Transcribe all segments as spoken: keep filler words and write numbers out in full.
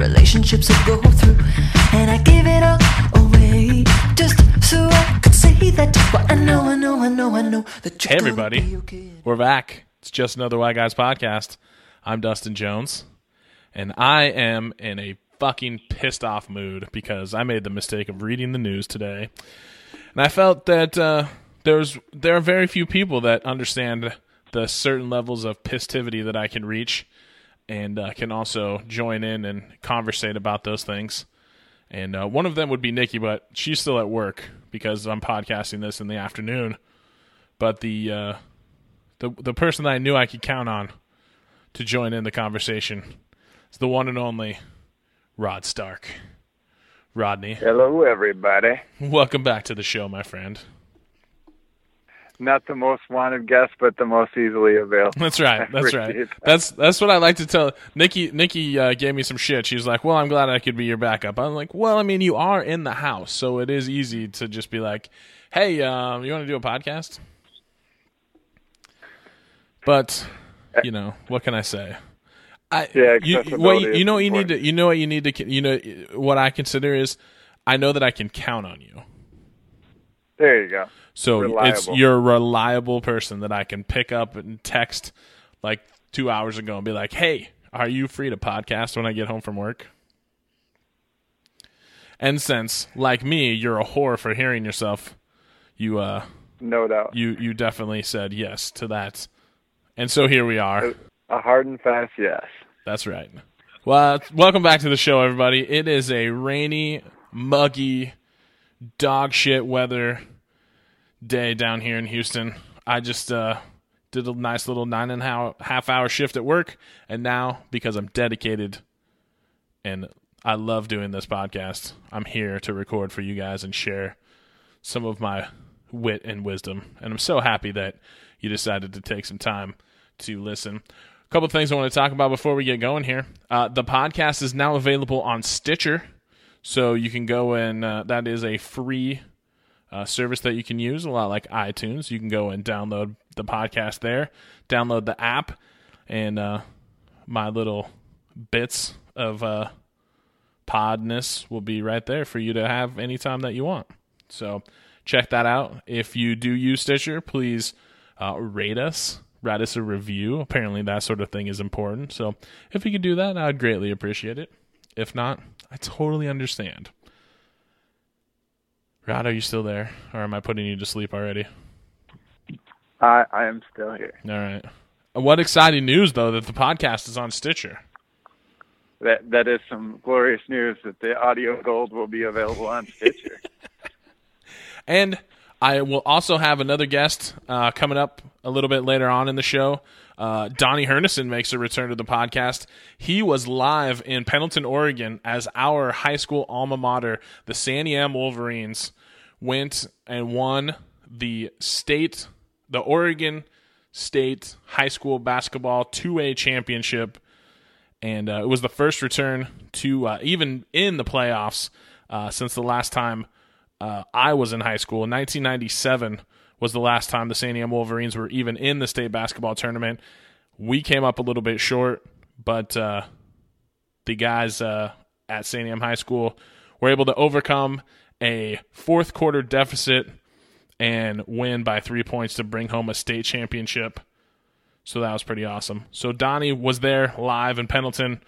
relationships I go through, and I give it all away just so I could say that. But I know, I know, I know, I know that you're hey everybody, be okay. We're back. It's Just Another White Guys Podcast. I'm Dustin Jones, and I am in a fucking pissed off mood because I made the mistake of reading the news today, and I felt that uh, there's there are very few people that understand the certain levels of pistivity that I can reach. And uh, can also join in and conversate about those things. And uh, one of them would be Nikki, but she's still at work because I'm podcasting this in the afternoon. But the uh, the the person that I knew I could count on to join in the conversation is the one and only Rod Stark. Rodney. Hello, everybody. Welcome back to the show, my friend. Not the most wanted guest, but the most easily available. That's right. That's right. That's that's what I like to tell. Nikki Nikki uh, gave me some shit. She was like, well, I'm glad I could be your backup. I'm like, well, I mean, you are in the house, so it is easy to just be like, hey, um, you want to do a podcast? But, you know, what can I say? I, yeah, you, what you, you know what you need to, you know what you need to, you know, what I consider is I know that I can count on you. There you go. So reliable. It's you're a reliable person that I can pick up and text like two hours ago and be like, hey, are you free to podcast when I get home from work? And since, like me, you're a whore for hearing yourself, you uh no doubt. You you definitely said yes to that. And so here we are. A hard and fast yes. That's right. Well, welcome back to the show, everybody. It is a rainy, muggy, dog shit weather day down here in Houston. I just uh, did a nice little nine and a half hour shift at work, and now because I'm dedicated and I love doing this podcast, I'm here to record for you guys and share some of my wit and wisdom. And I'm so happy that you decided to take some time to listen. A couple of things I want to talk about before we get going here. Uh, the podcast is now available on Stitcher. So you can go and uh, that is a free uh, service that you can use, a lot like iTunes. You can go and download the podcast there, download the app, and uh, my little bits of uh, podness will be right there for you to have anytime that you want. So check that out. If you do use Stitcher, please uh, rate us, write us a review. Apparently that sort of thing is important. So if you could do that, I'd greatly appreciate it. If not, I totally understand. Rod, are you still there? Or am I putting you to sleep already? I I am still here. All right. What exciting news, though, that the podcast is on Stitcher. That That is some glorious news that the audio gold will be available on Stitcher. And I will also have another guest uh, coming up a little bit later on in the show. Uh, Donnie Hernison makes a return to the podcast. He was live in Pendleton, Oregon, as our high school alma mater, the Santiam Wolverines, went and won the state, the Oregon State High School Basketball two A Championship, and uh, it was the first return to uh, even in the playoffs uh, since the last time uh, I was in high school, nineteen ninety-seven. Was the last time the Santiam Wolverines were even in the state basketball tournament. We came up a little bit short, but uh, the guys uh, at Santiam High School were able to overcome a fourth quarter deficit and win by three points to bring home a state championship. So that was pretty awesome. So Donnie was there live in Pendleton.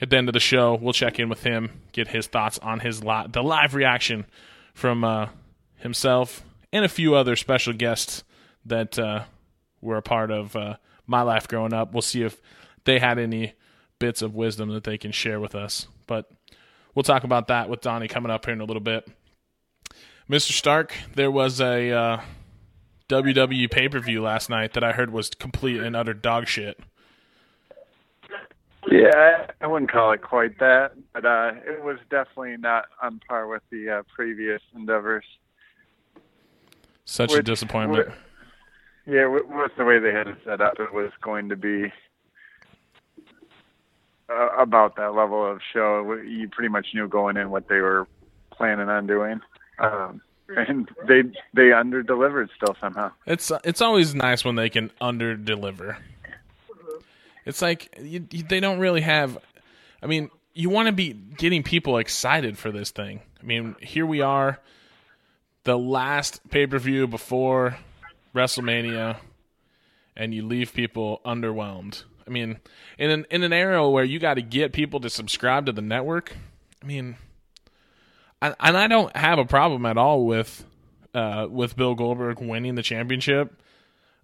At the end of the show, we'll check in with him, get his thoughts on his li- the live reaction from uh, himself, and a few other special guests that uh, were a part of uh, my life growing up. We'll see if they had any bits of wisdom that they can share with us. But we'll talk about that with Donnie coming up here in a little bit. Mister Stark, there was a uh, W W E pay-per-view last night that I heard was complete and utter dog shit. Yeah, I wouldn't call it quite that, but uh, it was definitely not on par with the uh, previous endeavors. Such Which, a disappointment. Yeah, with the way they had it set up, it was going to be uh, about that level of show. You pretty much knew going in what they were planning on doing, um, and they they under-delivered still somehow. It's it's always nice when they can under-deliver. It's like you, you, they don't really have. I mean, you want to be getting people excited for this thing. I mean, here we are, the last pay-per-view before WrestleMania, and you leave people underwhelmed. I mean, in an in an era where you got to get people to subscribe to the network, I mean, I, and I don't have a problem at all with uh, with Bill Goldberg winning the championship.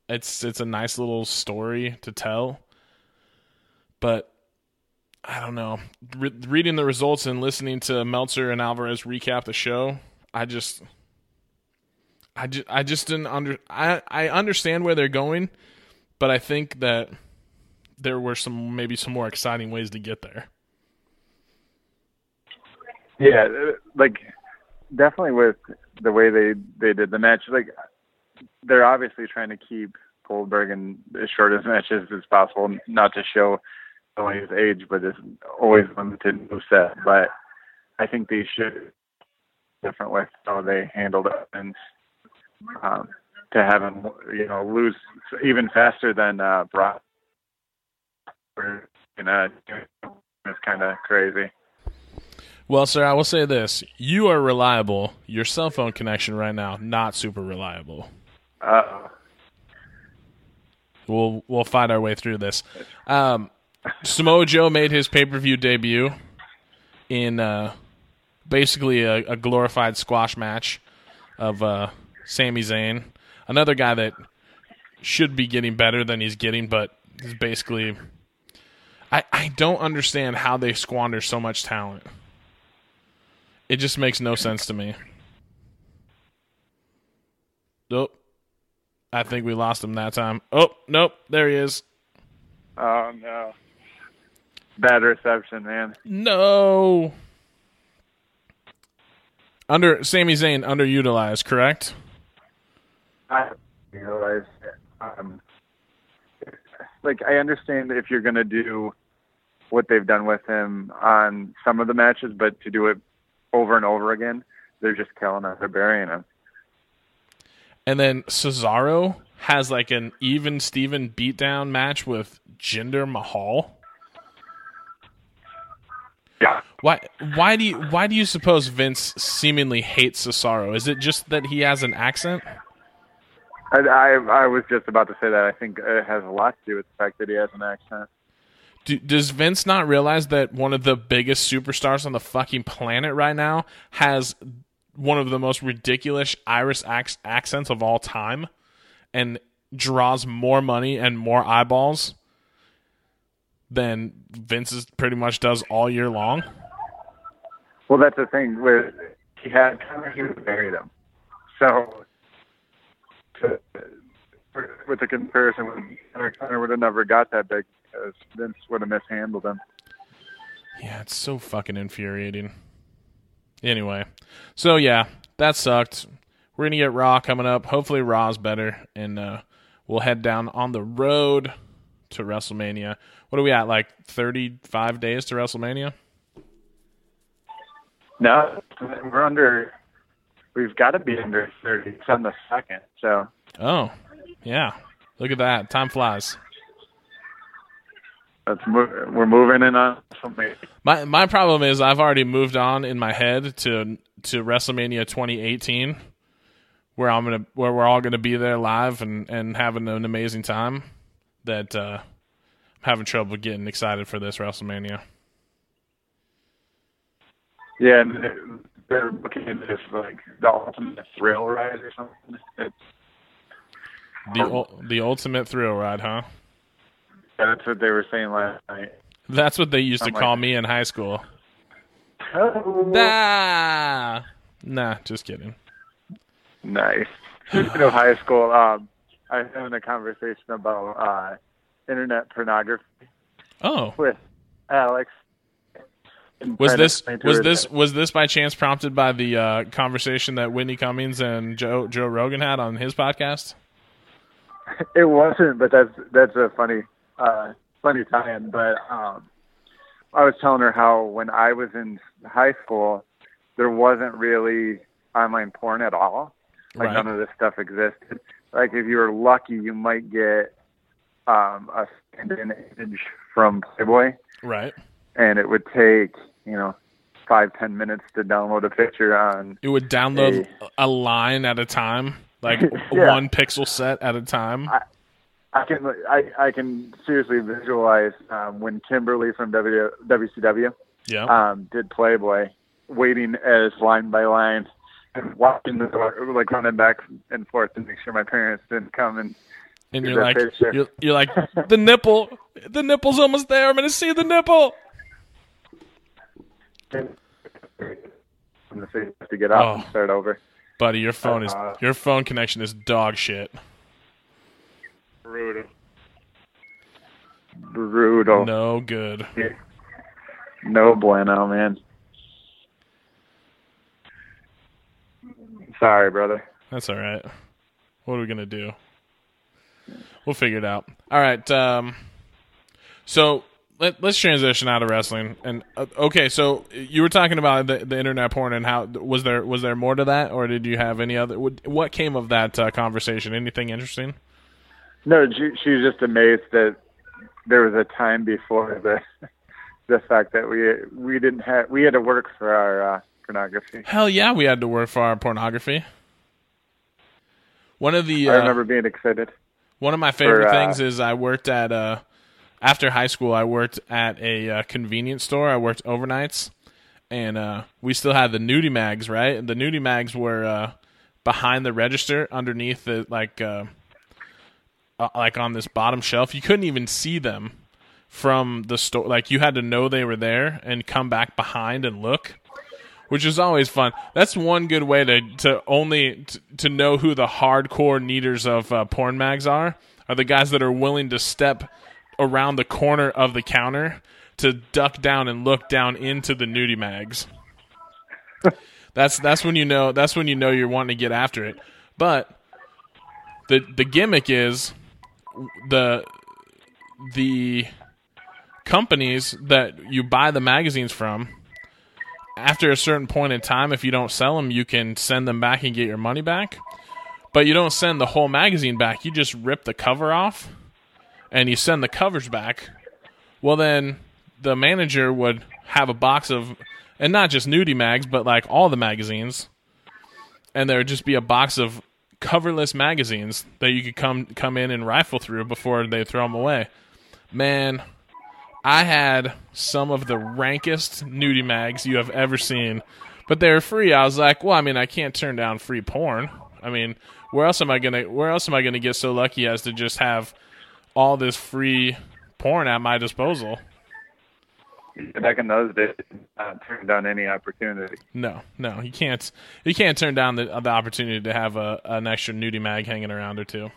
It's it's a nice little story to tell, but I don't know. Re- reading the results and listening to Meltzer and Alvarez recap the show, I just, I just, I just didn't under. I I understand where they're going, but I think that there were some maybe some more exciting ways to get there. Yeah, like definitely with the way they, they did the match, like they're obviously trying to keep Goldberg in as short as matches as possible, not to show only his age, but his always limited moveset. But I think they should different with how they handled it, and um, to have him, you know, lose even faster than uh, Brock. We're gonna do it. It's kind of crazy. Well, sir, I will say this. You are reliable. Your cell phone connection right now, not super reliable. Uh-oh. We'll, we'll find our way through this. Um, Samoa Joe made his pay-per-view debut in uh, basically a, a glorified squash match of uh, Sami Zayn, another guy that should be getting better than he's getting, but is basically I, – I don't understand how they squander so much talent. It just makes no sense to me. Nope. I think we lost him that time. Oh, nope. There he is. Oh, no. Bad reception, man. No. Under Sami Zayn, underutilized, correct? I realize um, like, I understand if you're going to do what they've done with him on some of the matches, but to do it over and over again, they're just killing us. They're burying us. And then Cesaro has like an even Steven beatdown match with Jinder Mahal. Yeah. Why? Why do you? Why do you suppose Vince seemingly hates Cesaro? Is it just that he has an accent? I I, I was just about to say that. I think it has a lot to do with the fact that he has an accent. Do, does Vince not realize that one of the biggest superstars on the fucking planet right now has one of the most ridiculous Irish ac- accents of all time and draws more money and more eyeballs than Vince pretty much does all year long? Well, that's the thing. With, he had Conor, he would bury them. So, to, with the comparison, Conor would have never got that big. Vince would have mishandled him. Yeah, it's so fucking infuriating. Anyway, so yeah, that sucked. We're going to get Raw coming up. Hopefully Raw's better, and uh, we'll head down on the road to WrestleMania. What are we at, like thirty-five days to WrestleMania? No, we're under – we've got to be under thirty. It's on the second, so. Oh, yeah. Look at that. Time flies. That's mo- we're moving in on something. My my problem is I've already moved on in my head to to WrestleMania twenty eighteen, where I'm gonna where we're all gonna be there live and, and having an amazing time. That uh, I'm having trouble getting excited for this WrestleMania. Yeah, and they're looking at this like the ultimate thrill ride or something. It's, the the ultimate thrill ride, huh? Yeah, that's what they were saying last night. That's what they used I'm to like, call me in high school. Oh. Nah. Nah, just kidding. Nice. Speaking of high school, um, I was having a conversation about uh, internet pornography. Oh. With Alex. Was this was this was this by chance prompted by the uh, conversation that Whitney Cummings and Joe Joe Rogan had on his podcast? It wasn't, but that's that's a funny. Uh, funny time, but um, I was telling her how when I was in high school, there wasn't really online porn at all. Like right. None of this stuff existed. Like if you were lucky, you might get um, a stand-in image from Playboy. Right. and it would take, you know, five, ten minutes to download a picture on. It would download a, a line at a time, like yeah. one pixel set at a time. I, I can I, I can seriously visualize um, when Kimberly from w, W C W yeah. um, did Playboy, waiting as line by line and watching the door, like running back and forth to make sure my parents didn't come and. And you're like, you're, you're like, the nipple, the nipple's almost there. I'm going to see the nipple. I'm going to have to get out oh, and start over. Buddy, your phone is uh, your phone connection is dog shit. Brutal. Brutal. No good. Yeah. No bueno, man. Sorry, brother. That's all right. What are we going to do? We'll figure it out. All right. Um, so let, let's transition out of wrestling. And uh, okay, so you were talking about the, the internet porn and how was there was there more to that, or did you have any other? What came of that uh, conversation? Anything interesting? No, she, she was just amazed that there was a time before the the fact that we we didn't have we had to work for our uh, pornography. Hell yeah, we had to work for our pornography. One of the I remember uh, being excited. One of my favorite for, uh, things is I worked at, uh, after high school, I worked at a uh, convenience store. I worked overnights, and uh, we still had the nudie mags, right? And the nudie mags were uh, behind the register underneath the, like, uh, uh, like on this bottom shelf. You couldn't even see them from the store. Like, you had to know they were there and come back behind and look, which is always fun. That's one good way to, to only to, to know who the hardcore needers of uh, porn mags are, are the guys that are willing to step around the corner of the counter to duck down and look down into the nudie mags. that's that's when you know that's when you know you're wanting to get after it. But the the gimmick is the the companies that you buy the magazines from, after a certain point in time, if you don't sell them, you can send them back and get your money back. But you don't send the whole magazine back. You just rip the cover off, and you send the covers back. Well, then the manager would have a box of, and not just nudie mags, but like all the magazines. And there would just be a box of coverless magazines that you could come come in and rifle through before they throw them away. Man, I had some of the rankest nudie mags you have ever seen, but they were free. I was like, well, I mean, I can't turn down free porn. I mean, where else am I gonna? Where else am I gonna get so lucky as to just have all this free porn at my disposal? Back in those days, uh, turn down any opportunity. No, no, you can't. You can't turn down the the opportunity to have a an extra nudie mag hanging around or two.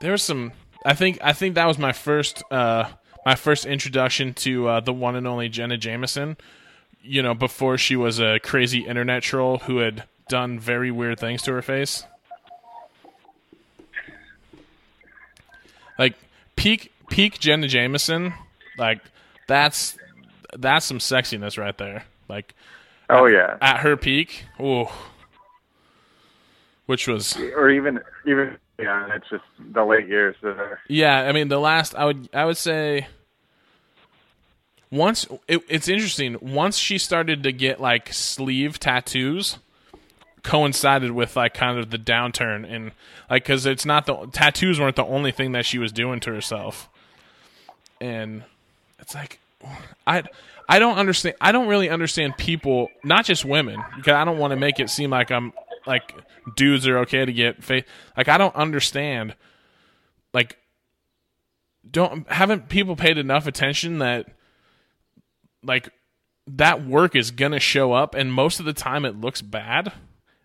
There's some. I think. I think that was my first. Uh, My first introduction to uh, the one and only Jenna Jameson, you know, before she was a crazy internet troll who had done very weird things to her face. Like peak peak Jenna Jameson, like that's that's some sexiness right there. Like, oh yeah, at, at her peak, ooh, which was or even even. Yeah, it's just the late years there. Yeah, I mean the last I would I would say once it, it's interesting, once she started to get like sleeve tattoos coincided with like kind of the downturn and like cuz it's not the tattoos weren't the only thing that she was doing to herself. And it's like I I don't understand I don't really understand people, not just women, because I don't want to make it seem like I'm like dudes are okay to get face. Like I don't understand. Like, don't haven't people paid enough attention that like that work is gonna show up, and most of the time it looks bad.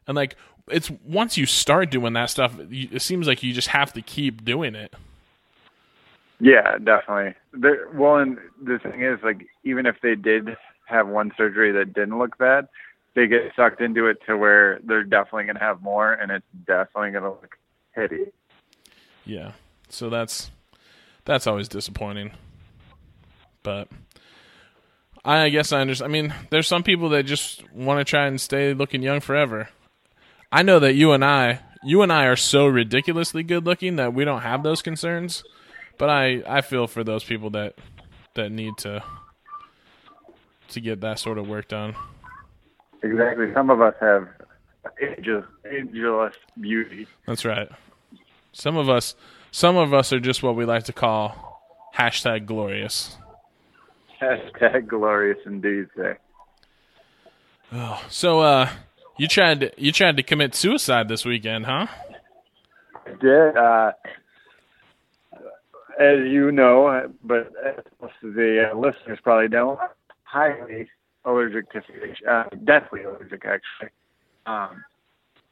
And like it's once you start doing that stuff, it seems like you just have to keep doing it. Yeah, definitely. There, well, and the thing is, like even if they did have one surgery that didn't look bad, they get sucked into it to where they're definitely going to have more, and it's definitely going to look hideous. Yeah, so that's that's always disappointing. But I guess I understand. I mean, there's some people that just want to try and stay looking young forever. I know that you and I, you and I are so ridiculously good looking that we don't have those concerns. But I, I feel for those people that that need to to get that sort of work done. Exactly. Some of us have angel, angelus beauty. That's right. Some of us, some of us are just what we like to call hashtag glorious. Hashtag glorious indeed, sir. Oh, so uh, you tried to, you tried to commit suicide this weekend, huh? I did. Uh, as you know, but most of the uh, listeners probably don't, I'm highly allergic to fish. Uh, deathly allergic, actually. Um,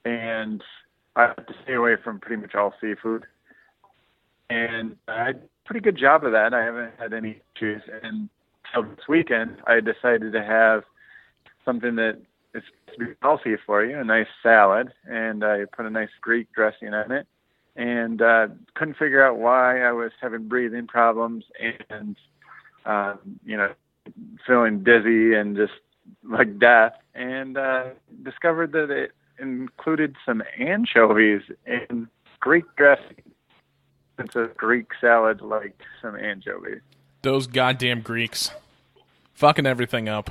and I have to stay away from pretty much all seafood. And I did a pretty good job of that. I haven't had any issues. And until this weekend, I decided to have something that is healthy for you, a nice salad, and I uh, put a nice Greek dressing on it, and uh, couldn't figure out why I was having breathing problems and, uh, you know, feeling dizzy and just like death, and uh, discovered that it included some anchovies in Greek dressing. It's a Greek salad like some anchovies. Those goddamn Greeks. Fucking everything up.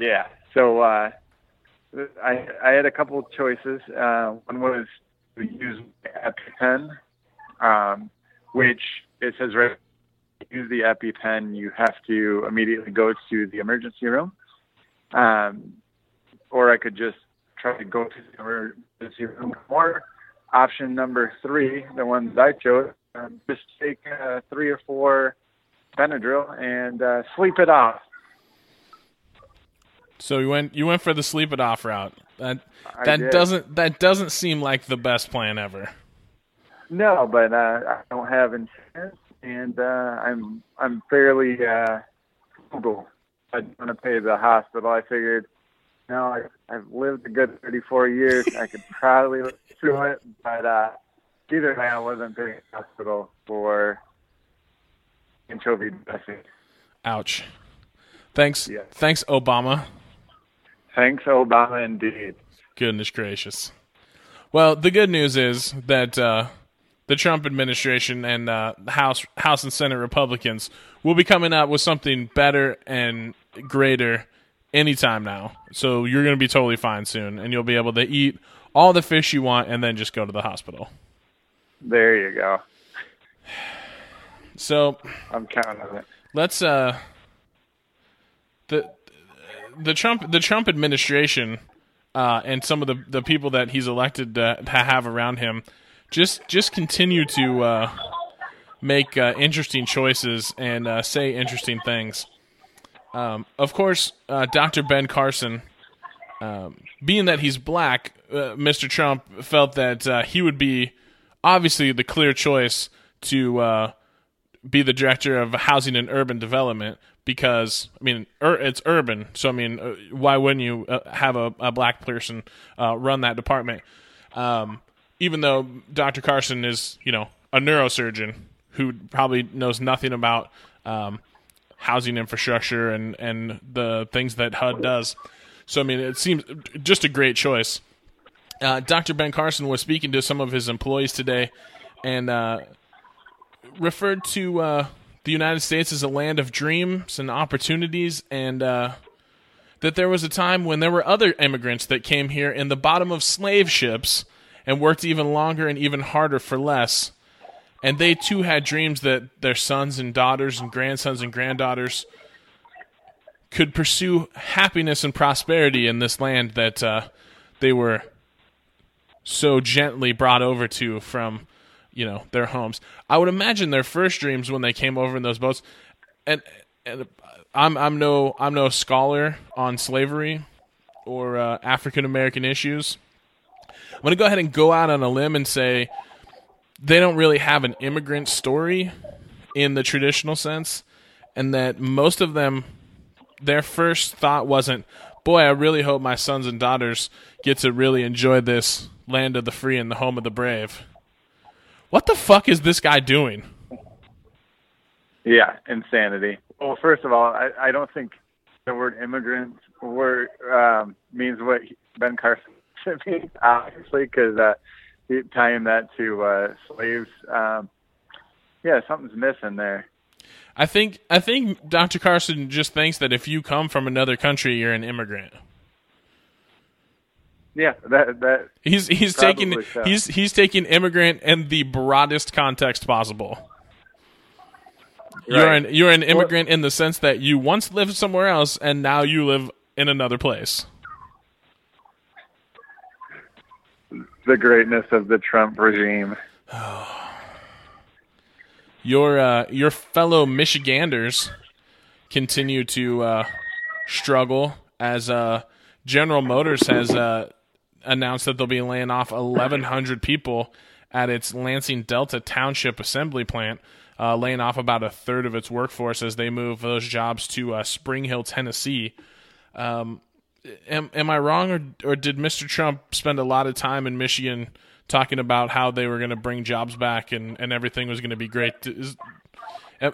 Yeah, so uh, I I had a couple of choices. Uh, one was to use EpiPen, um, which it says right, use the EpiPen, you have to immediately go to the emergency room. Um, or I could just try to go to the emergency room. Or option number three, the ones I chose, um, just take uh, three or four Benadryl and uh, sleep it off. So you went you went for the sleep it off route. That that doesn't that doesn't seem like the best plan ever. No, but uh, I don't have insurance, and uh, I'm I'm fairly frugal. Uh, I don't want to pay the hospital. I figured, you know, I, I've lived a good thirty-four years. I could probably live through it, but uh, either way, I wasn't paying the hospital for anchovy dressing. Ouch. Thanks, yeah. Thanks, Obama. Thanks, Obama, indeed. Goodness gracious. Well, the good news is that uh, the Trump administration and uh, House, House and Senate Republicans will be coming out with something better and greater anytime now. So you're going to be totally fine soon, and you'll be able to eat all the fish you want and then just go to the hospital. There you go. So I'm counting on it. Let's... Uh, The the Trump the Trump administration uh, and some of the, the people that he's elected to, to have around him just just continue to uh, make uh, interesting choices and uh, say interesting things. Um, of course, uh, Doctor Ben Carson, um, being that he's black, uh, Mister Trump felt that uh, he would be obviously the clear choice to uh, be the director of housing and urban development. Because, I mean, ur- it's urban, so, I mean, uh, why wouldn't you uh, have a, a black person uh, run that department? Um, even though Doctor Carson is, you know, a neurosurgeon who probably knows nothing about um, housing infrastructure and, and the things that H U D does. So, I mean, it seems just a great choice. Uh, Doctor Ben Carson was speaking to some of his employees today and uh, referred to... Uh, the United States is a land of dreams and opportunities, and uh, that there was a time when there were other immigrants that came here in the bottom of slave ships and worked even longer and even harder for less, and they too had dreams that their sons and daughters and grandsons and granddaughters could pursue happiness and prosperity in this land that uh, they were so gently brought over to from... you know, their homes. I would imagine their first dreams when they came over in those boats. And, and I'm I'm no I'm no scholar on slavery or uh, African American issues. I'm going to go ahead and go out on a limb and say they don't really have an immigrant story in the traditional sense, and that most of them, their first thought wasn't, "Boy, I really hope my sons and daughters get to really enjoy this land of the free and the home of the brave." What the fuck is this guy doing? Yeah, insanity. Well, first of all, I, I don't think the word immigrant word, um, means what Ben Carson means, obviously, because uh, tying that to uh, slaves, um, yeah, something's missing there. I think I think Doctor Carson just thinks that if you come from another country, you're an immigrant. Yeah, that that he's he's taking so. he's he's taking immigrant in the broadest context possible. Right. You're an you're an immigrant well, in the sense that you once lived somewhere else and now you live in another place. The greatness of the Trump regime. Your uh, your fellow Michiganders continue to uh, struggle as uh, General Motors has uh, announced that they'll be laying off eleven hundred people at its Lansing Delta Township Assembly Plant, uh, laying off about a third of its workforce as they move those jobs to uh, Spring Hill, Tennessee. Um, am, am I wrong, or, or did Mister Trump spend a lot of time in Michigan talking about how they were going to bring jobs back and, and everything was going to be great? Is,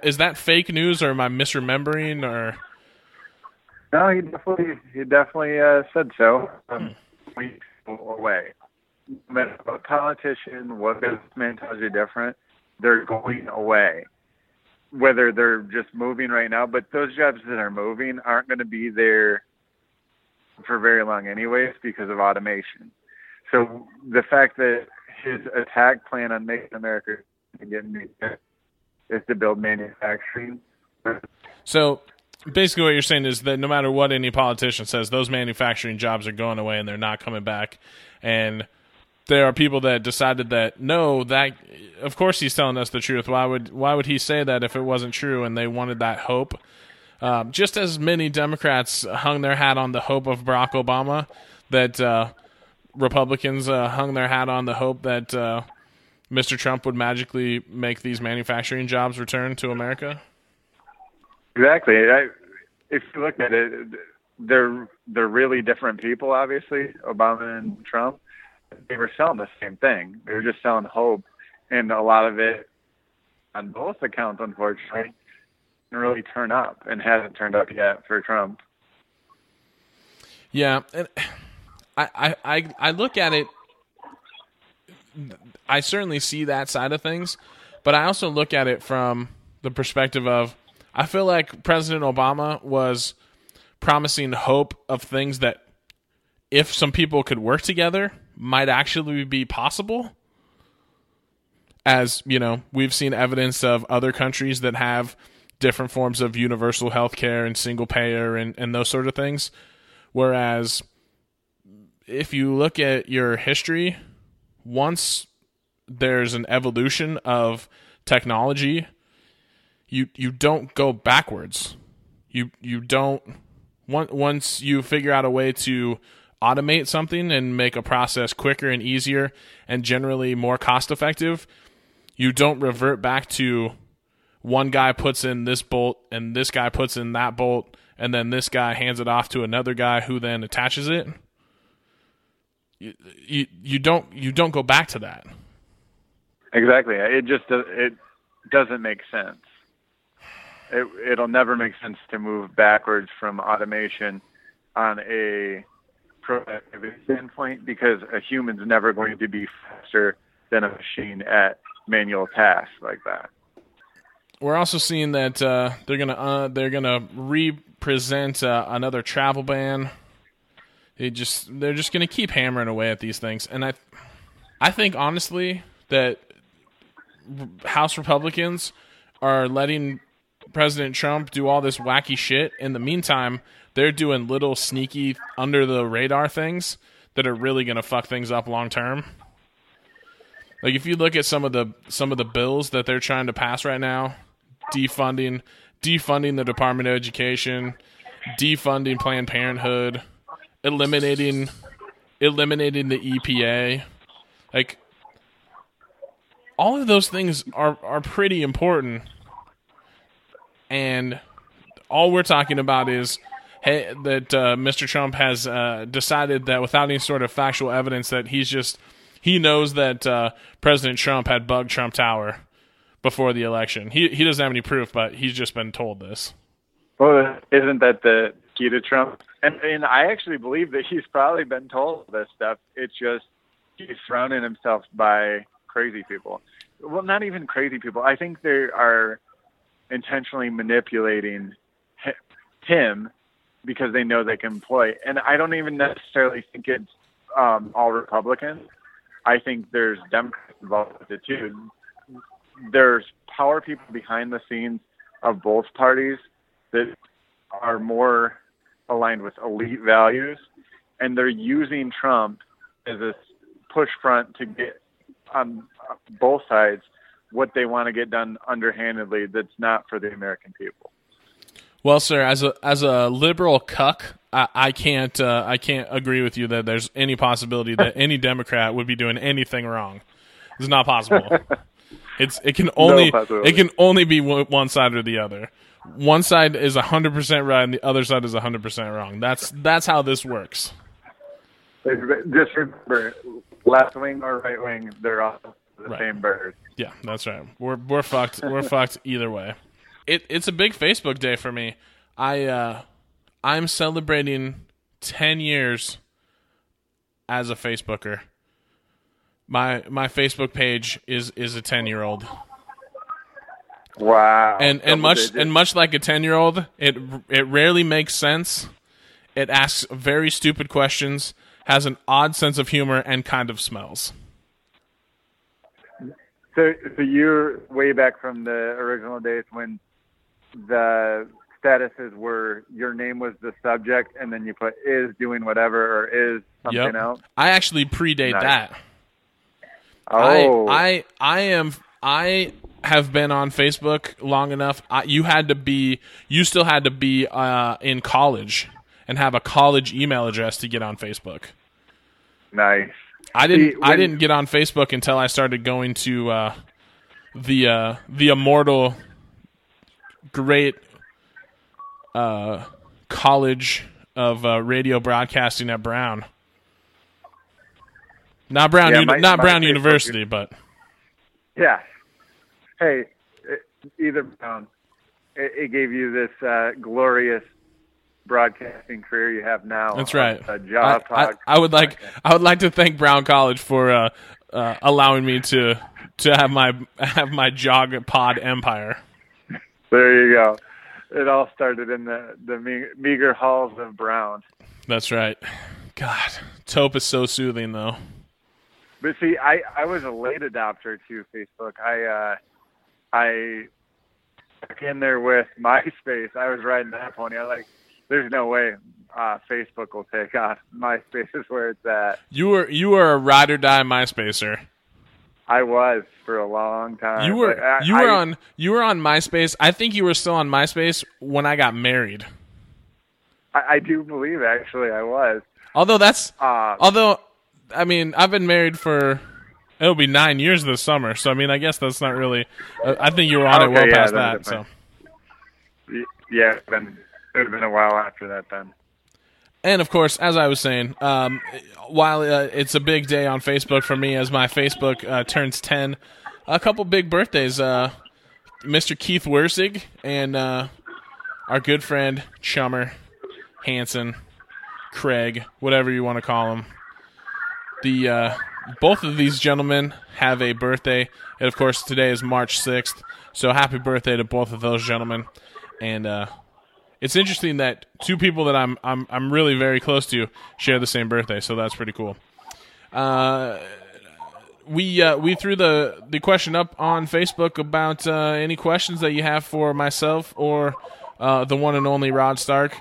is that fake news, or am I misremembering? Or no, he definitely he definitely uh, said so. Um, hmm. We away. What politician, what businessman tells you different? They're going away. Whether they're just moving right now, but those jobs that are moving aren't going to be there for very long, anyways, because of automation. So the fact that his attack plan on making America again is to build manufacturing. So basically what you're saying is that no matter what any politician says, those manufacturing jobs are going away and they're not coming back. And there are people that decided that, no, that of course he's telling us the truth. Why would why would he say that if it wasn't true? And they wanted that hope. Uh, just as many Democrats hung their hat on the hope of Barack Obama, that uh, – Republicans uh, hung their hat on the hope that uh, Mister Trump would magically make these manufacturing jobs return to America. Exactly. I, if you look at it, they're they're really different people. Obviously, Obama and Trump, they were selling the same thing. They were just selling hope, and a lot of it, on both accounts, unfortunately, didn't really turn up, and hasn't turned up yet for Trump. Yeah. And I, I, I look at it, I certainly see that side of things, but I also look at it from the perspective of, I feel like President Obama was promising hope of things that if some people could work together might actually be possible. As, you know, we've seen evidence of other countries that have different forms of universal health care and single payer and, and those sort of things. Whereas if you look at your history, once there's an evolution of technology, you you don't go backwards. You you don't once you figure out a way to automate something and make a process quicker and easier and generally more cost effective, you don't revert back to one guy puts in this bolt and this guy puts in that bolt and then this guy hands it off to another guy who then attaches it. You, you you don't you don't go back to that. Exactly. It just it doesn't make sense. It it'll never make sense to move backwards from automation on a productivity standpoint, because a human's never going to be faster than a machine at manual tasks like that. We're also seeing that uh, they're gonna uh, they're gonna re-present uh, another travel ban. They just they're just going to keep hammering away at these things, and I, I think honestly that House Republicans are letting President Trump do all this wacky shit. In the meantime, they're doing little sneaky under the radar things that are really going to fuck things up long term. Like if you look at some of the some of the bills that they're trying to pass right now, defunding defunding the Department of Education, defunding Planned Parenthood, Eliminating, eliminating the E P A, like all of those things are, are pretty important. And all we're talking about is hey, that uh, Mister Trump has uh, decided that without any sort of factual evidence that he's just he knows that uh, President Trump had bugged Trump Tower before the election. He he doesn't have any proof, but he's just been told this. Well, isn't that the key to Trump? And, and I actually believe that he's probably been told this stuff. It's just he's surrounded himself by crazy people. Well, not even crazy people. I think there are intentionally manipulating him because they know they can play. And I don't even necessarily think it's um, all Republicans. I think there's Democrats involved with it too. There's power people behind the scenes of both parties that are more aligned with elite values, and they're using Trump as a push front to get on both sides what they want to get done underhandedly that's not for the American people. Well, sir, as a as a liberal cuck, I, I can't uh, I can't agree with you that there's any possibility that any Democrat would be doing anything wrong. It's not possible. It's it can only no it can only be one side or the other. One side is one hundred percent right and the other side is one hundred percent wrong. That's that's how this works. Just remember, left wing or right wing, they're all the right. Same bird. Yeah, that's right. We're we're fucked. We're fucked either way. It it's a big Facebook day for me. I uh, I'm celebrating ten years as a Facebooker. My my Facebook page is, is a ten year old. Wow. And and much digits. and much like a ten year old, it it rarely makes sense. It asks very stupid questions, has an odd sense of humor, and kind of smells. So, so you're way back from the original days when the statuses were your name was the subject, and then you put is doing whatever or is something yep. else. I actually predate nice. that. Oh, I, I I am I have been on Facebook long enough. I, you had to be you still had to be uh, in college and have a college email address to get on Facebook. Nice. I didn't. See, when, I didn't get on Facebook until I started going to uh, the uh, the immortal, great uh, college of uh, radio broadcasting at Brown. Not Brown. Yeah, uni- my, not my Brown Facebook University, is, but yeah. Hey, it, either Brown. It, it gave you this uh, glorious broadcasting career you have now. That's right. A job I, I, I would like I would like to thank Brown College for uh, uh, allowing me to to have my have my jog pod empire. There you go. It all started in the the meager halls of Brown. That's right. God, taupe is so soothing though. But see, I, I was a late adopter to Facebook. I uh, I stuck in there with MySpace. I was riding that pony. I like. There's no way uh, Facebook will take off. MySpace is where it's at. You were you were a ride or die MySpacer. I was for a long time. You were I, you were I, on you were on MySpace. I think you were still on MySpace when I got married. I, I do believe actually I was. Although that's um, although I mean I've been married for it'll be nine years this summer. So I mean I guess that's not really. Uh, I think you were on okay, it well yeah, past that. Different. So yeah, it's been. It would have been a while after that then. And, of course, as I was saying, um, while uh, it's a big day on Facebook for me as my Facebook uh, turns ten, a couple big birthdays. Uh, Mister Keith Wierzyk and uh, our good friend Chummer, Hanson, Craig, whatever you want to call him. The, uh, both of these gentlemen have a birthday. And, of course, today is March sixth. So happy birthday to both of those gentlemen. And, uh... it's interesting that two people that I'm I'm I'm really very close to share the same birthday, so that's pretty cool. Uh, we uh, we threw the, the question up on Facebook about uh, any questions that you have for myself or uh, the one and only Rod Stark.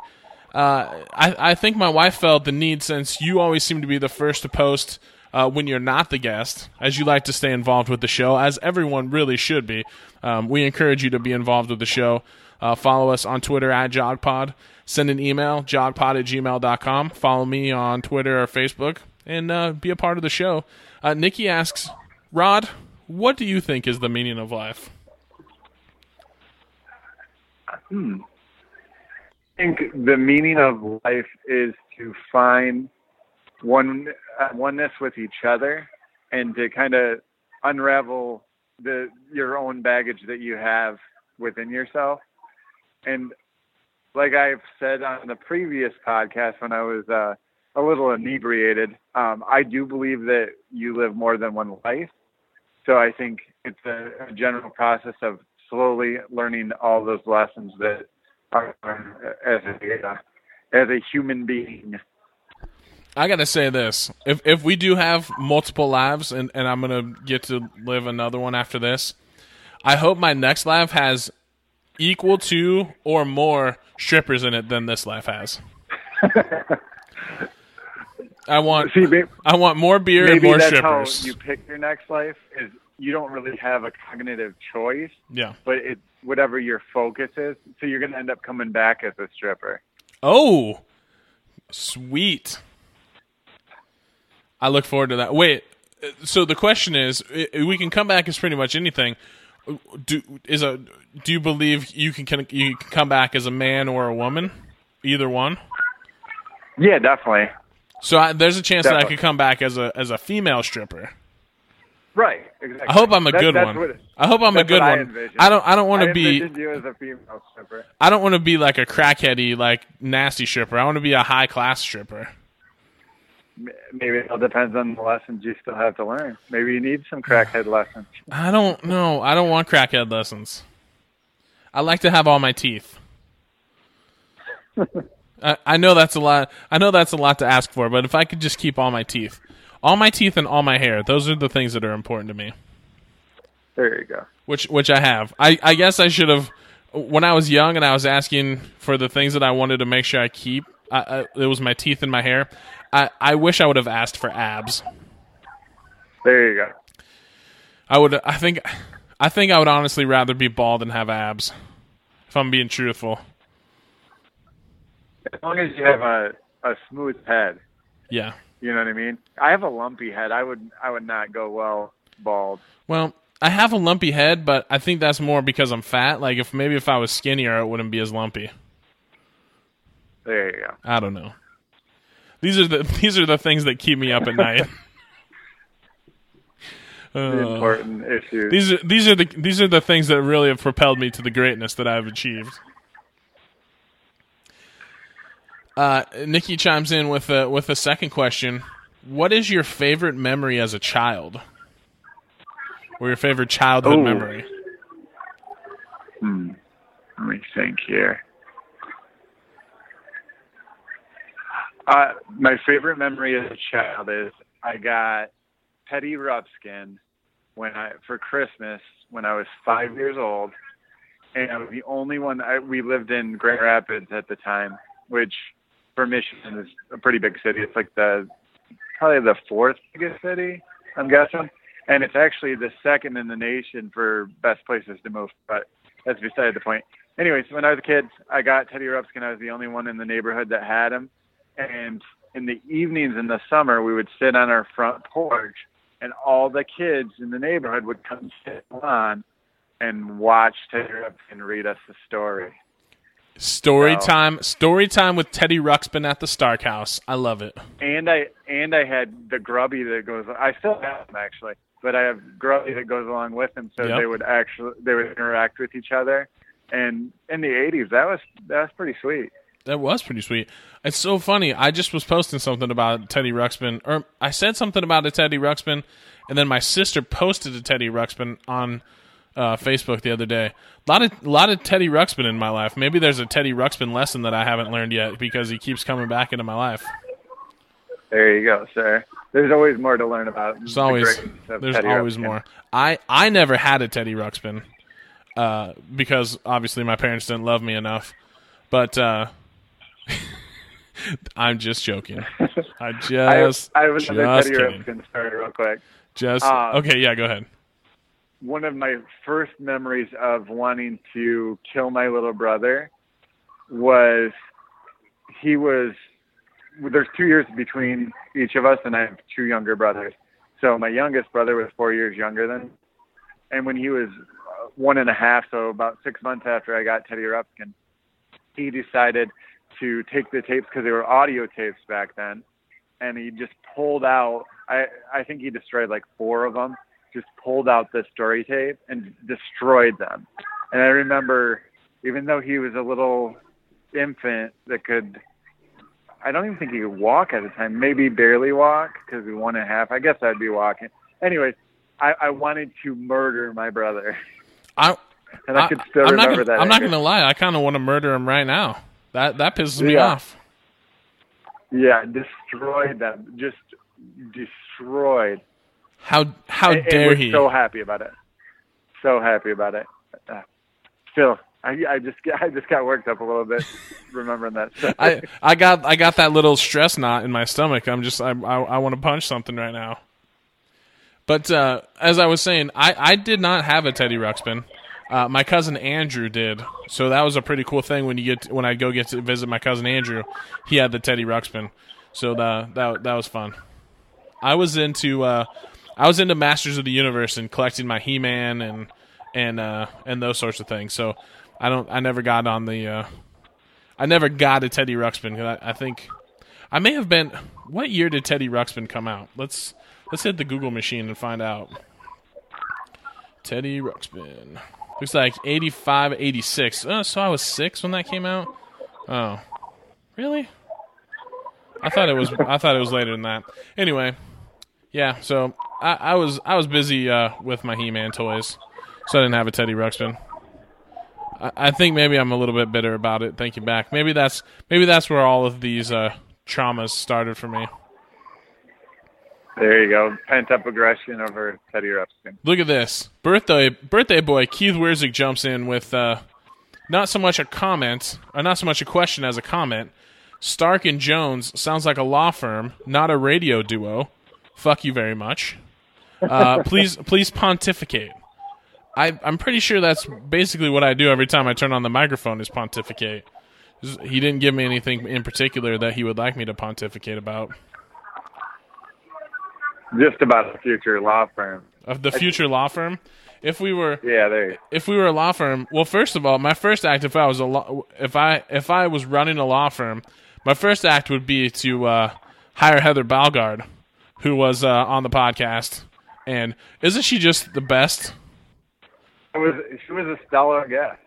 Uh, I I think my wife felt the need since you always seem to be the first to post uh, when you're not the guest, as you like to stay involved with the show, as everyone really should be. Um, we encourage you to be involved with the show. Uh, follow us on Twitter at JogPod. Send an email, jogpod at gmail dot com. Follow me on Twitter or Facebook, and uh, be a part of the show. Uh, Nikki asks, Rod, what do you think is the meaning of life? Hmm. I think the meaning of life is to find one uh, oneness with each other and to kind of unravel the your own baggage that you have within yourself. And like I've said on the previous podcast, when I was uh, a little inebriated, um, I do believe that you live more than one life. So I think it's a, a general process of slowly learning all those lessons that I learned as a, uh, as a human being. I gotta say this: if if we do have multiple lives, and, and I'm gonna get to live another one after this, I hope my next life has equal to or more strippers in it than this life has. I want See, maybe, I want more beer and more strippers. Maybe that's how you pick your next life. Is you don't really have a cognitive choice. Yeah, but it's whatever your focus is. So you're gonna end up coming back as a stripper. Oh, sweet. I look forward to that. Wait, so the question is, we can come back as pretty much anything. Do is a do you believe you can, can you can come back as a man or a woman, either one? Yeah, definitely. So I, there's a chance definitely. that I could come back as a as a female stripper. Right. Exactly. I hope I'm a that, good one. It, I hope I'm a good I one. Envisioned. I don't. I don't want to be. You as a female stripper. I don't want to be like a crackheady, like nasty stripper. I want to be a high class stripper. Maybe it all depends on the lessons you still have to learn. Maybe you need some crackhead lessons. I don't know. I don't want crackhead lessons. I like to have all my teeth. I, I know that's a lot. I know that's a lot to ask for, but if I could just keep all my teeth, all my teeth and all my hair, those are the things that are important to me. There you go. Which which I have. I, I guess I should have, when I was young and I was asking for the things that I wanted to make sure I keep. I, I, it was my teeth and my hair. I, I wish I would have asked for abs. There you go. I would. I think. I think I would honestly rather be bald than have abs. If I'm being truthful. As long as you have a, a smooth head. Yeah. You know what I mean? I have a lumpy head. I would. I would not go well bald. Well, I have a lumpy head, but I think that's more because I'm fat. Like if maybe if I was skinnier, it wouldn't be as lumpy. There you go. I don't know. These are the these are the things that keep me up at night. uh, important issues. These are these are the these are the things that really have propelled me to the greatness that I've achieved. Uh, Nikki chimes in with a, with a second question. What is your favorite memory as a child? Or your favorite childhood Ooh. memory? Hmm. Let me think here. Uh, my favorite memory as a child is I got Teddy Ruxpin when I for Christmas when I was five years old, and I was the only one. I, we lived in Grand Rapids at the time, which for Michigan is a pretty big city. It's like the probably the fourth biggest city, I'm guessing, and it's actually the second in the nation for best places to move. But that's beside the point. Anyways, when I was a kid, I got Teddy Ruxpin. I was the only one in the neighborhood that had him. And in the evenings in the summer, we would sit on our front porch, and all the kids in the neighborhood would come sit on and watch Teddy Ruxpin read us a story. Story so, time, story time with Teddy Ruxpin at the Stark House. I love it. And I and I had the Grubby that goes. I still have him actually, but I have Grubby that goes along with him, so yep. they would actually they would interact with each other. And in the eighties, that was that was pretty sweet. That was pretty sweet. It's so funny. I just was posting something about Teddy Ruxpin. Or I said something about a Teddy Ruxpin, and then my sister posted a Teddy Ruxpin on uh, Facebook the other day. A lot of a lot of Teddy Ruxpin in my life. Maybe there's a Teddy Ruxpin lesson that I haven't learned yet because he keeps coming back into my life. There you go, sir. There's always more to learn about. There's always, the there's always more. I, I never had a Teddy Ruxpin uh, because, obviously, my parents didn't love me enough. But... Uh, I'm just joking. I just I, I was just kidding. Story real quick. Just uh, okay, yeah, go ahead. One of my first memories of wanting to kill my little brother was he was there's two years between each of us, and I have two younger brothers. So my youngest brother was four years younger than, and when he was one and a half, so about six months after I got Teddy Ruxpin, he decided to take the tapes because they were audio tapes back then, and he just pulled out. I I think he destroyed like four of them. Just pulled out the story tape and destroyed them. And I remember, even though he was a little infant that could, I don't even think he could walk at the time. Maybe barely walk because he was one and a half. I guess I'd be walking. Anyways, I, I wanted to murder my brother. I and I, I could still I'm remember gonna, that. I'm anger. Not going to lie. I kind of want to murder him right now. That that pisses yeah. me off. Yeah, destroyed them. Just destroyed. How how and, dare and he? So happy about it. So happy about it. Uh, still, I, I just I just got worked up a little bit remembering that. I I got I got that little stress knot in my stomach. I'm just I I, I want to punch something right now. But uh, as I was saying, I, I did not have a Teddy Ruxpin. Uh, my cousin Andrew did, so that was a pretty cool thing when you get to, when I go get to visit my cousin Andrew. He had the Teddy Ruxpin, so the, that that was fun. I was into uh, I was into Masters of the Universe and collecting my He-Man and and uh, and those sorts of things. So I don't I never got on the uh, I never got a Teddy Ruxpin. Cause I, I think I may have been. What year did Teddy Ruxpin come out? Let's let's hit the Google machine and find out. Teddy Ruxpin. Looks like eighty-five, eighty-six. Oh, so I was six when that came out? Oh. Really? I thought it was I thought it was later than that. Anyway, yeah, so I, I was I was busy uh, with my He-Man toys, so I didn't have a Teddy Ruxpin. I, I think maybe I'm a little bit bitter about it, thinking back. Maybe that's maybe that's where all of these uh, traumas started for me. There you go. Pent-up aggression over Teddy Ruxpin. Look at this. Birthday birthday boy Keith Wierzyk jumps in with uh, not so much a comment, or not so much a question as a comment. Stark and Jones sounds like a law firm, not a radio duo. Fuck you very much. Uh, please please pontificate. I, I'm pretty sure that's basically what I do every time I turn on the microphone is pontificate. He didn't give me anything in particular that he would like me to pontificate about. Just about the future law firm. Of the future law firm? If we were Yeah, there you go. If we were a law firm, well first of all, my first act if I was a law, if I if I was running a law firm, my first act would be to uh, hire Heather Balgard, who was uh, on the podcast. And isn't she just the best? It was she was a stellar guest.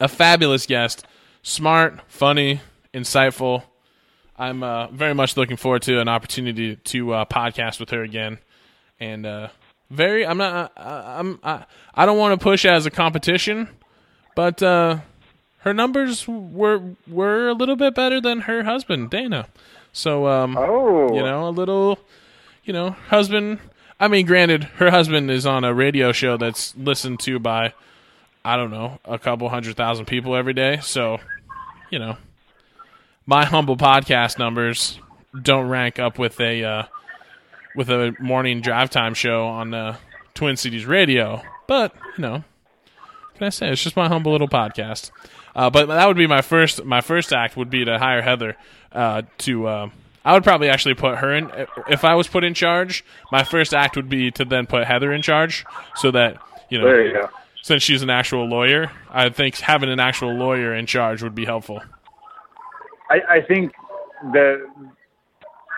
A fabulous guest. Smart, funny, insightful. I'm uh, very much looking forward to an opportunity to uh, podcast with her again, and uh, very. I'm not. I, I'm. I. I don't want to push as a competition, but uh, her numbers were were a little bit better than her husband Dana. So, um, oh. you know, a little, you know, husband. I mean, granted, her husband is on a radio show that's listened to by, I don't know, a couple hundred thousand people every day. So, you know. My humble podcast numbers don't rank up with a uh, with a morning drive time show on uh, Twin Cities Radio, but you know, what can I say? It's just my humble little podcast. Uh, but that would be my first my first act would be to hire Heather uh, to. Uh, I would probably actually put her in if I was put in charge. My first act would be to then put Heather in charge, so that you know, there you go. Since she's an actual lawyer, I think having an actual lawyer in charge would be helpful. I, I think the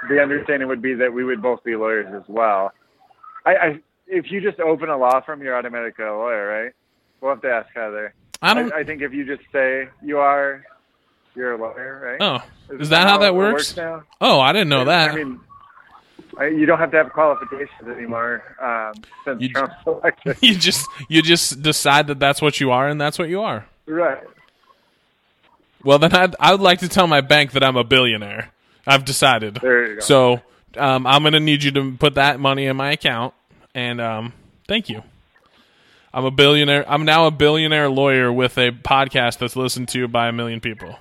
the understanding would be that we would both be lawyers as well. I, I if you just open a law firm, you're automatically a lawyer, right? We'll have to ask Heather. I don't. I, I think if you just say you are, you're a lawyer, right? Oh, is, is that, that how, how that works? works now? Oh, I didn't know I, that. I mean, I, you don't have to have qualifications anymore um, since you, Trump's elected. You just you just decide that that's what you are, and that's what you are. Right. Well, then I'd, I would like to tell my bank that I'm a billionaire. I've decided. There you go. So um, I'm going to need you to put that money in my account, and um, thank you. I'm a billionaire. I'm now a billionaire lawyer with a podcast that's listened to by a million people.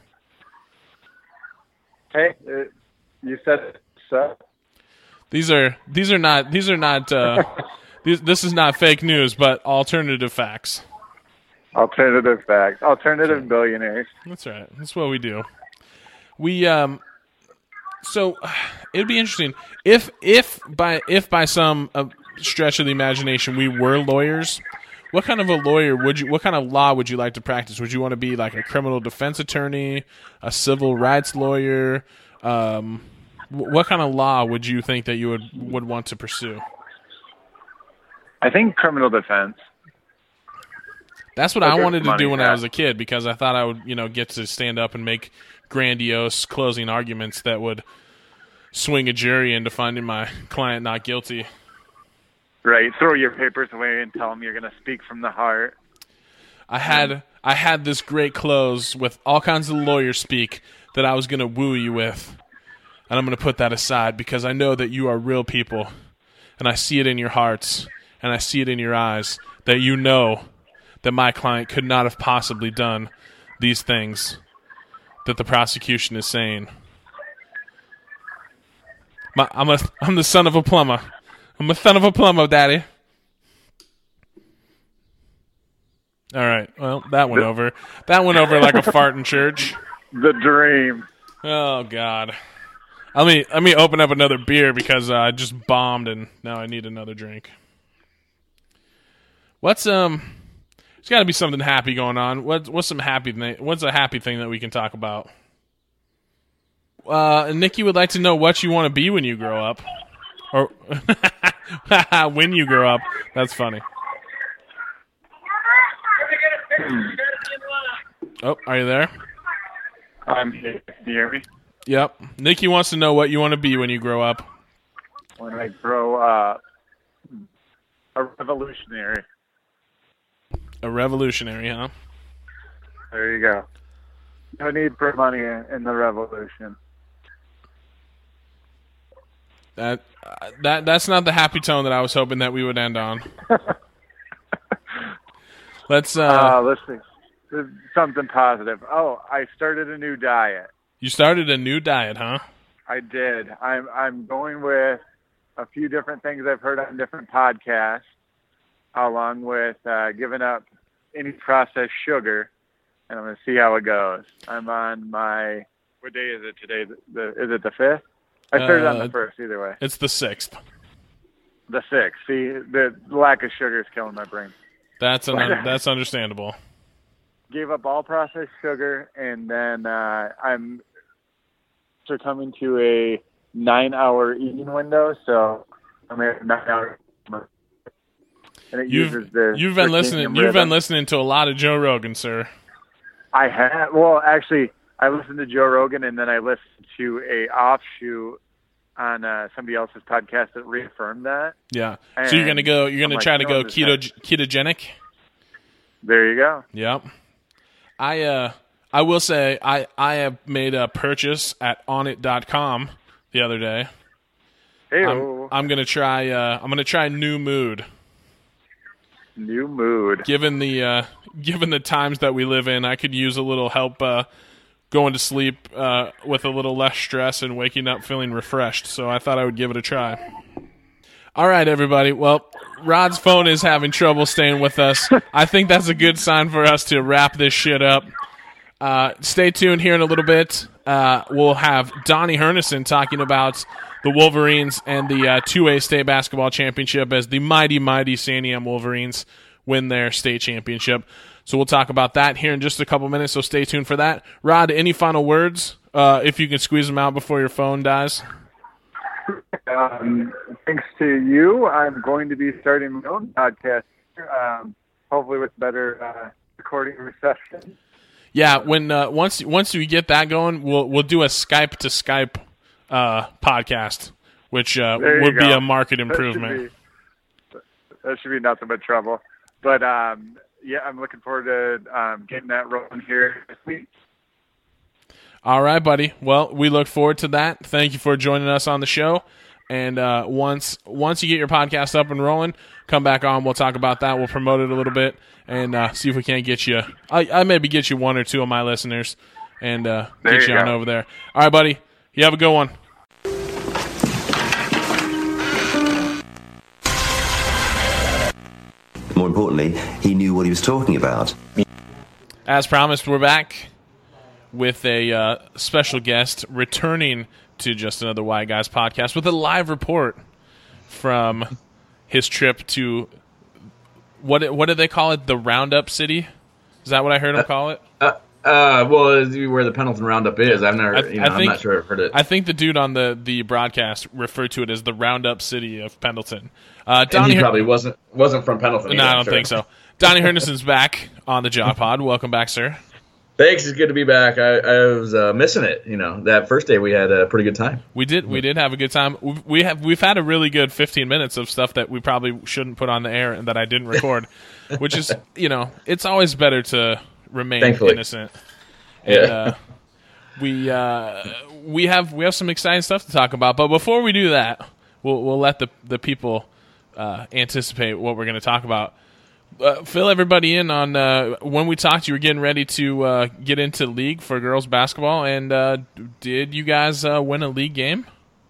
Hey, uh, you said it, so. These are these are not these are not uh, these, this is not fake news, but alternative facts. Alternative facts. Alternative billionaires. That's right. That's what we do. We um. So it'd be interesting if if by if by some uh, stretch of the imagination we were lawyers. What kind of a lawyer would you? What kind of law would you like to practice? Would you want to be like a criminal defense attorney, a civil rights lawyer? Um, what kind of law would you think that you would would want to pursue? I think criminal defense. That's what I wanted to do when I was a kid because I thought I would, you know, get to stand up and make grandiose closing arguments that would swing a jury into finding my client not guilty. Right. Throw your papers away and tell them you're going to speak from the heart. I had I had this great close with all kinds of lawyer speak that I was going to woo you with, and I'm going to put that aside because I know that you are real people, and I see it in your hearts, and I see it in your eyes, that you know that my client could not have possibly done these things that the prosecution is saying. My, I'm, a, I'm the son of a plumber. I'm the son of a plumber, Daddy. All right. Well, that went over. That went over like a fart in church. The dream. Oh God. Let me let me open up another beer because uh, I just bombed and now I need another drink. What's um? There's got to be something happy going on. What what's some happy thing? What's a happy thing that we can talk about? Uh, Nikki would like to know what you want to be when you grow up, or when you grow up. That's funny. Oh, are you there? I'm here. Can you hear me? Yep. Nikki wants to know what you want to be when you grow up. When I grow up, a revolutionary. A revolutionary, huh? There you go. No need for money in the revolution. That uh, that that's not the happy tone that I was hoping that we would end on. Let's uh, uh let's see. Something positive. Oh, I started a new diet. You started a new diet, huh? I did. I'm I'm going with a few different things I've heard on different podcasts, along with uh, giving up any processed sugar, and I'm going to see how it goes. I'm on my what day is it today? The, the, is it the fifth? I started uh, on the first. Either way, it's the sixth. The sixth. See, the lack of sugar is killing my brain. That's an, that's understandable. Gave up all processed sugar, and then uh, I'm succumbing to a nine-hour eating window, so I'm at nine hours. And it you've, uses the you've been listening. Rhythm. You've been listening to a lot of Joe Rogan, sir. I have. Well, actually, I listened to Joe Rogan, and then I listened to a offshoot on uh, somebody else's podcast that reaffirmed that. Yeah. And so you're gonna go. You're gonna I'm try like, to go keto ketogenic. There you go. Yep. I uh I will say I, I have made a purchase at onit dot com the other day. Hey, I'm, I'm gonna try uh, I'm gonna try New Mood. New Mood. Given the uh, given the times that we live in, I could use a little help uh, going to sleep uh, with a little less stress and waking up feeling refreshed. So I thought I would give it a try. All right, everybody. Well, Rod's phone is having trouble staying with us. I think that's a good sign for us to wrap this shit up. Uh, stay tuned here in a little bit. Uh, we'll have Donnie Hernison talking about the Wolverines and the uh, two A state basketball championship as the mighty, mighty Santiam Wolverines win their state championship. So we'll talk about that here in just a couple minutes, so stay tuned for that. Rod, any final words, uh, if you can squeeze them out before your phone dies? Um, thanks to you, I'm going to be starting my own podcast, um, hopefully with better uh, recording reception. Yeah, when uh, once once we get that going, we'll we'll do a Skype to Skype uh, podcast, which uh, would be a market improvement. That should be, that should be nothing but trouble. But um, yeah, I'm looking forward to um, getting that rolling here this week. All right, buddy. Well, we look forward to that. Thank you for joining us on the show. And uh, once once you get your podcast up and rolling, come back on. We'll talk about that. We'll promote it a little bit and uh, see if we can't get you. I, I maybe get you one or two of my listeners and uh, get you, you on over there. All right, buddy. You have a good one. More importantly, he knew what he was talking about. As promised, we're back with a uh, special guest returning to Just Another Why Guys podcast with a live report from his trip to what what do they call it? The Roundup City? Is that what I heard him uh, call it? Uh, uh, well, where the Pendleton Roundup is. I've never. I, you know, I think, I'm not sure I've heard it. I think the dude on the, the broadcast referred to it as the Roundup City of Pendleton. Uh, Donnie and he Her- probably wasn't wasn't from Pendleton. No, either, I don't sure. think so. Donnie Hernison's back on the Job Pod. Welcome back, sir. Thanks. It's good to be back. I, I was uh, missing it. You know, that first day we had a pretty good time. We did. We did have a good time. We have. We've had a really good fifteen minutes of stuff that we probably shouldn't put on the air and that I didn't record, which is, you know, it's always better to remain Thankfully. innocent. Yeah. And, uh, we uh, we have we have some exciting stuff to talk about. But before we do that, we'll we'll let the the people uh, anticipate what we're going to talk about. Uh, fill everybody in on uh, when we talked, you were getting ready to uh, get into league for girls basketball, and uh, did you guys uh, win a league game?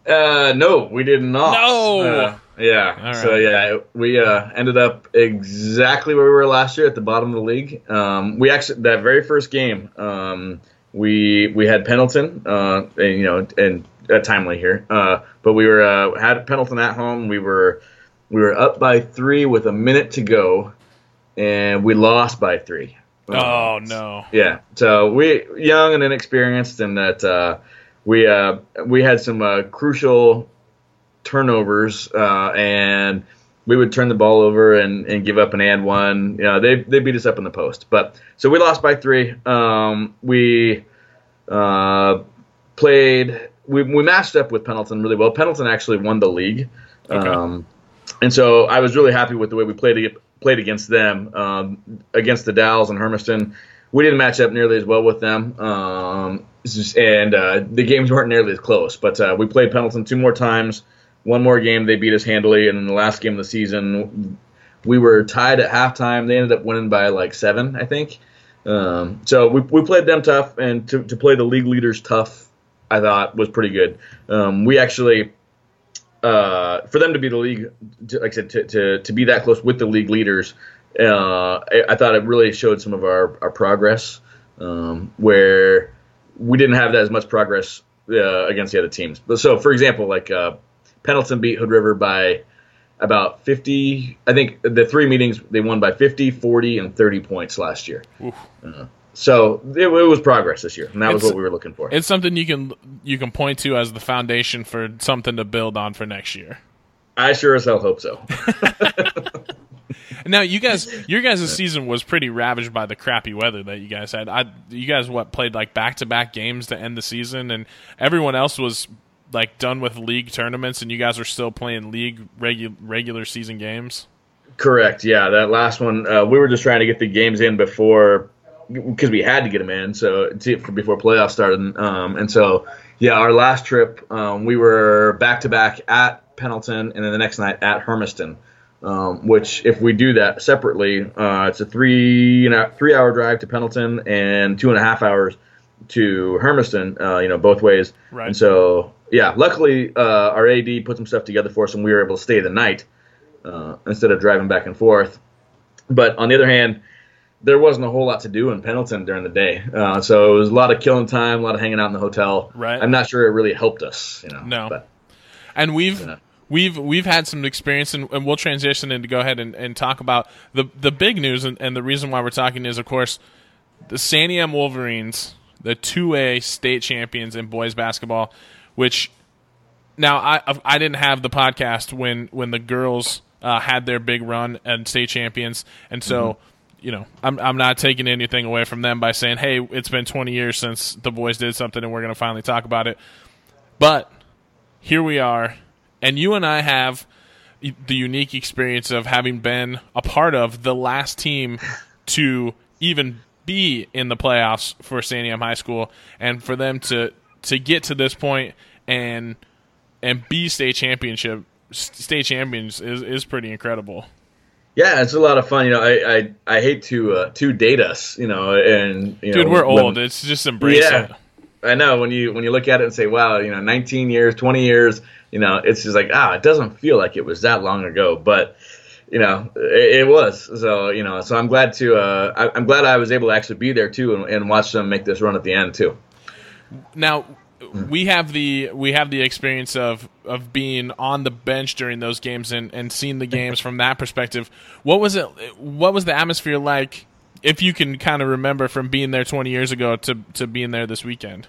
Uh, no, we did not. No! Uh, yeah. Right. So, yeah, we uh, ended up exactly where we were last year, at the bottom of the league. Um, we actually, that very first game, um, we we had Pendleton, uh, and, you know, and uh, timely here, uh, but we were uh, had Pendleton at home. We were we were up by three with a minute to go. And we lost by three. Oh, no. Yeah. So we young and inexperienced, and that uh, we uh, we had some uh, crucial turnovers, uh, and we would turn the ball over and, and give up an and one. You know, they they beat us up in the post. But so we lost by three. Um, we uh, played. We we matched up with Pendleton really well. Pendleton actually won the league, okay. um, and so I was really happy with the way we played it. Played against them, um, against the Dalles and Hermiston. We didn't match up nearly as well with them, um, and uh, the games weren't nearly as close. But uh, we played Pendleton two more times. One more game, they beat us handily, and in the last game of the season, we were tied at halftime. They ended up winning by like seven, I think. Um, so we we played them tough, and to, to play the league leaders tough, I thought, was pretty good. Um, we actually... Uh, for them to be the league, to, like I said, to, to, to be that close with the league leaders, uh, I, I thought it really showed some of our, our progress, um, where we didn't have that as much progress uh, against the other teams. But so, for example, like uh, Pendleton beat Hood River by about fifty. I think the three meetings they won by fifty, forty, and thirty points last year. Uh, so it, it was progress this year, and that it's, was what we were looking for. It's something you can you can point to as the foundation for something to build on for next year. I sure as hell hope so. Now you guys, your guys' season was pretty ravaged by the crappy weather that you guys had. I, you guys what played like back to back games to end the season, and everyone else was like done with league tournaments, and you guys are still playing league regu- regular season games? Correct, yeah. That last one, uh, we were just trying to get the games in before, because we had to get them in, so to, before playoffs started. Um, and so, yeah, our last trip, um, we were back-to-back at Pendleton, and then the next night at Hermiston, um, which if we do that separately, uh, it's a three, you know, three-hour drive to Pendleton and two and a half hours to Hermiston, uh, you know, both ways. Right. And so... Yeah, luckily uh, our A D put some stuff together for us, and we were able to stay the night uh, instead of driving back and forth. But on the other hand, there wasn't a whole lot to do in Pendleton during the day, uh, so it was a lot of killing time, a lot of hanging out in the hotel. Right. I'm not sure it really helped us, you know. No. But, and we've you know. we've we've had some experience, and, and we'll transition into go ahead and, and talk about the the big news, and, and the reason why we're talking is, of course, the Santiam Wolverines, the two A state champions in boys basketball. Which now I I didn't have the podcast when, when the girls uh, had their big run and state champions, and so mm-hmm. you know I'm I'm not taking anything away from them by saying, hey, it's been twenty years since the boys did something and we're going to finally talk about it. But here we are, and you and I have the unique experience of having been a part of the last team to even be in the playoffs for Santiam High School, and for them to. to get to this point and and be state championship state champions is, is pretty incredible. Yeah, it's a lot of fun. You know, I I, I hate to uh, to date us. You know, and you dude, know, we're old. When, it's just embrace yeah, it. I know when you when you look at it and say, wow, you know, nineteen years, twenty years. You know, it's just like ah, it doesn't feel like it was that long ago, but you know, it, it was. So you know, so I'm glad to uh, I, I'm glad I was able to actually be there too and, and watch them make this run at the end too. Now we have the we have the experience of, of being on the bench during those games and, and seeing the games from that perspective. What was it? What was the atmosphere like? If you can kind of remember from being there twenty years ago to, to being there this weekend.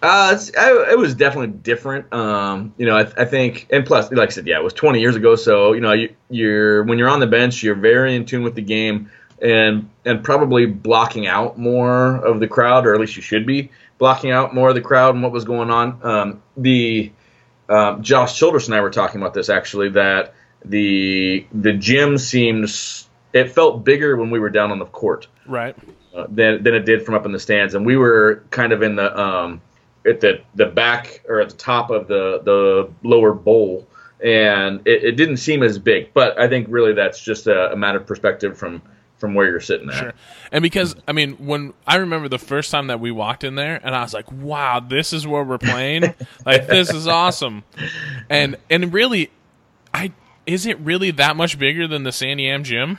Uh, it's, I, it was definitely different. Um, you know, I, I think, and plus, like I said, yeah, it was twenty years ago. So you know, you, you're when you're on the bench, you're very in tune with the game. and and probably blocking out more of the crowd, or at least you should be blocking out more of the crowd and what was going on. Um, the uh, Josh Childress and I were talking about this actually, that the the gym seemed it felt bigger when we were down on the court, right? Uh, than than it did from up in the stands, and we were kind of in the um, at the the back or at the top of the the lower bowl. And it, it didn't seem as big, but I think really that's just a, a matter of perspective from, from where you're sitting at. Sure. And because, I mean, when I remember the first time that we walked in there, and I was like, wow, this is where we're playing? Like, this is awesome. And and really, I is it really that much bigger than the Santiam gym?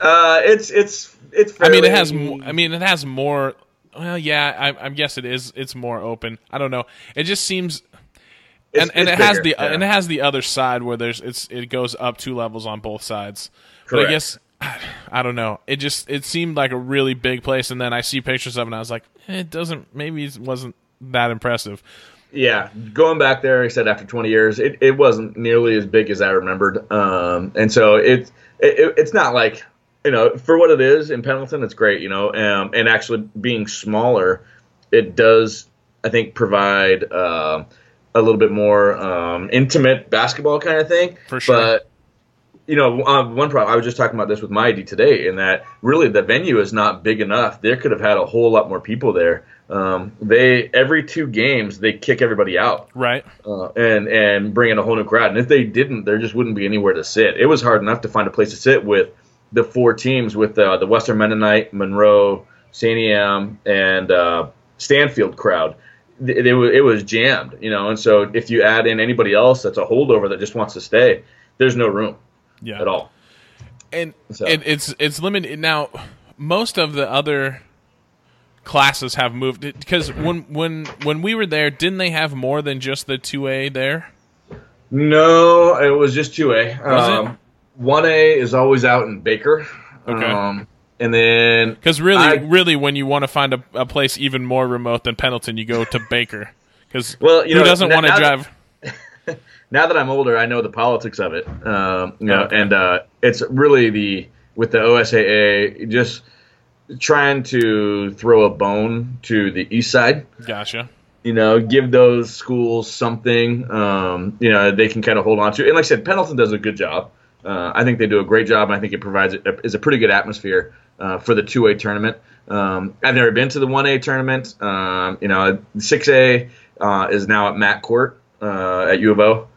Uh, it's it's it's. Fairly... I mean, it has. Mo- I mean, it has more. Well, yeah, I, I guess it is. It's more open. I don't know. It just seems. It's, and and it's it has bigger, the yeah. and it has the other side where there's it's it goes up two levels on both sides. Correct. But I guess I don't know. It just it seemed like a really big place, and then I see pictures of it and I was like, eh, it doesn't maybe it wasn't that impressive. Yeah, going back there, I said after twenty years, it, it wasn't nearly as big as I remembered. Um, and so it's it, it's not like, you know, for what it is in Pendleton, it's great, you know. Um, and actually being smaller, it does I think provide. Uh, a little bit more um, intimate basketball kind of thing. For sure. But, you know, uh, one problem, I was just talking about this with my I D today, in that really the venue is not big enough. There could have had a whole lot more people there. Um, they every two games, they kick everybody out. Right. Uh, and, and bring in a whole new crowd. And if they didn't, there just wouldn't be anywhere to sit. It was hard enough to find a place to sit with the four teams, with uh, the Western Mennonite, Monroe, Santiam, and uh, Stanfield crowd. It was jammed, you know, and so if you add in anybody else that's a holdover that just wants to stay, there's no room yeah. at all. And so. it, it's it's limited. Now, most of the other classes have moved, because when, when, when we were there, didn't they have more than just the two A there? No, it was just two A. Was um, it? one A is always out in Baker. Okay. Um, And then, because really, I, really, when you want to find a, a place even more remote than Pendleton, you go to Baker. Because well, you who know, doesn't want to drive? That, now that I'm older, I know the politics of it. Um, you know, okay. and uh, it's really the with the O S A A just trying to throw a bone to the east side. Gotcha. You know, give those schools something. Um, you know, they can kind of hold on to. And like I said, Pendleton does a good job. Uh, I think they do a great job, and I think it provides a, is a pretty good atmosphere uh, for the two A tournament. Um, I've never been to the one A tournament. Um, you know, six A uh, is now at Matt Court uh, at U of O,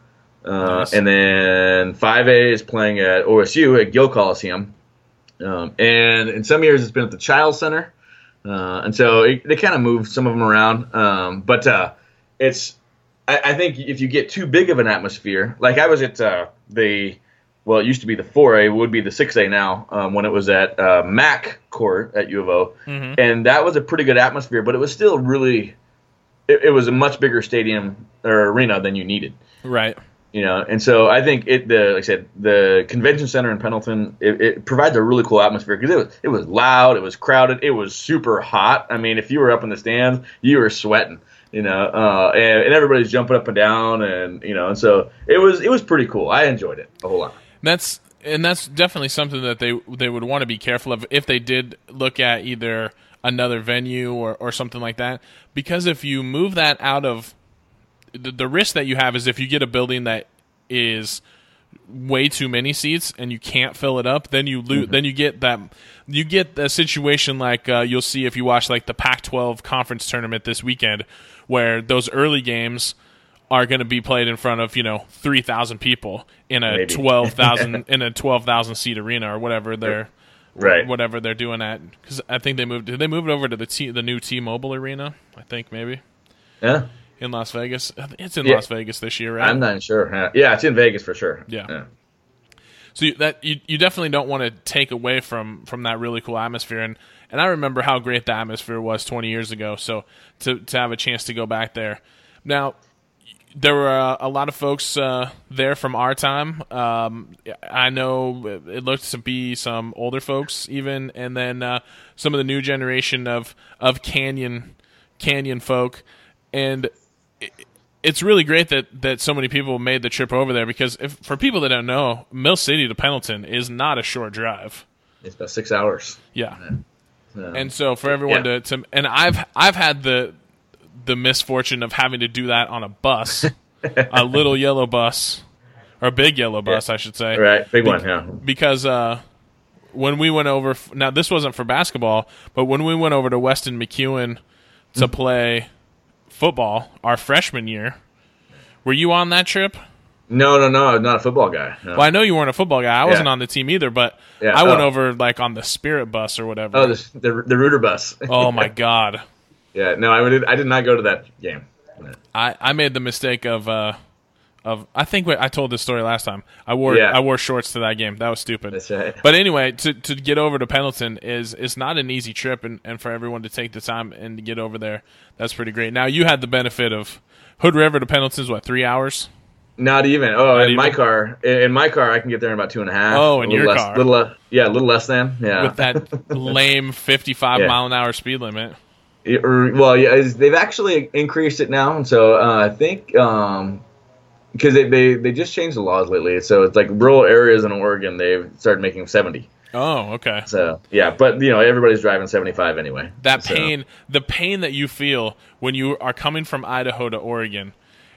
uh, nice. And then five A is playing at O S U at Gill Coliseum, um, and in some years it's been at the Child Center, uh, and so it, they kind of move some of them around. Um, but uh, it's I, I think if you get too big of an atmosphere, like I was at uh, the Well, it used to be the four A, would be the six A now, um, when it was at uh, Mac Court at U of O. Mm-hmm. And that was a pretty good atmosphere, but it was still really it, – it was a much bigger stadium or arena than you needed. Right. You know, and so I think it – the like I said, the convention center in Pendleton, it, it provides a really cool atmosphere because it was, it was loud, it was crowded, it was super hot. I mean, if you were up in the stands, you were sweating. You know, uh, and, and everybody's jumping up and down, and you know, and so it was it was pretty cool. I enjoyed it a whole lot. That's and that's definitely something that they they would want to be careful of if they did look at either another venue or, or something like that, because if you move that out of the, the risk that you have is if you get a building that is way too many seats and you can't fill it up, then you lose. Mm-hmm. Then you get that you get a situation like uh, you'll see if you watch like the Pac twelve conference tournament this weekend, where those early games are going to be played in front of, you know, three thousand people in a Maybe. twelve thousand in a twelve thousand seat arena or whatever they're right. whatever they're doing at, cuz I think they moved did they move it over to the T, the new T-Mobile arena, I think maybe. Yeah. In Las Vegas. It's in yeah. Las Vegas this year, right? I'm not sure. Yeah, it's in Vegas for sure. Yeah. yeah. So you, that you you definitely don't want to take away from, from that really cool atmosphere, and and I remember how great the atmosphere was twenty years ago, so to to have a chance to go back there. Now, there were uh, a lot of folks uh, there from our time. Um, I know it looked to be some older folks even, and then uh, some of the new generation of of Canyon Canyon folk. And it, it's really great that, that so many people made the trip over there, because if, for people that don't know, Mill City to Pendleton is not a short drive. It's about six hours. Yeah. yeah. Um, and so for everyone yeah. to, to, and I've, I've had the, the misfortune of having to do that on a bus, a little yellow bus or a big yellow bus, yeah. I should say. Right. Big Be- one. Yeah. Because, uh, when we went over, now this wasn't for basketball, but when we went over to Weston McEwen to play football our freshman year, were you on that trip? No, no, no, I'm not a football guy. No. Well, I know you weren't a football guy. I yeah. wasn't on the team either, but yeah. I went oh. over like on the Spirit Bus or whatever. Oh, the the, the Rooter Bus. Oh my God. Yeah, no, I would. I did not go to that game. No. I, I made the mistake of uh, of I think I told this story last time. I wore yeah. I wore shorts to that game. That was stupid. That's right. But anyway, to to get over to Pendleton is is not an easy trip, and, and for everyone to take the time and to get over there, that's pretty great. Now you had the benefit of Hood River to Pendleton is what, three hours? Not even. Oh, Not in even. my car. In my car, I can get there in about two and a half. Oh, in your less, car. Little, uh, yeah, a little less than. Yeah. With that lame fifty-five yeah. mile an hour speed limit. It, or, well, yeah, they've actually increased it now, and so uh, I think because um, they, they they just changed the laws lately. So it's like rural areas in Oregon, they've started making seventy. Oh, okay. So yeah, but you know everybody's driving seventy-five anyway. That so. pain, the pain that you feel when you are coming from Idaho to Oregon.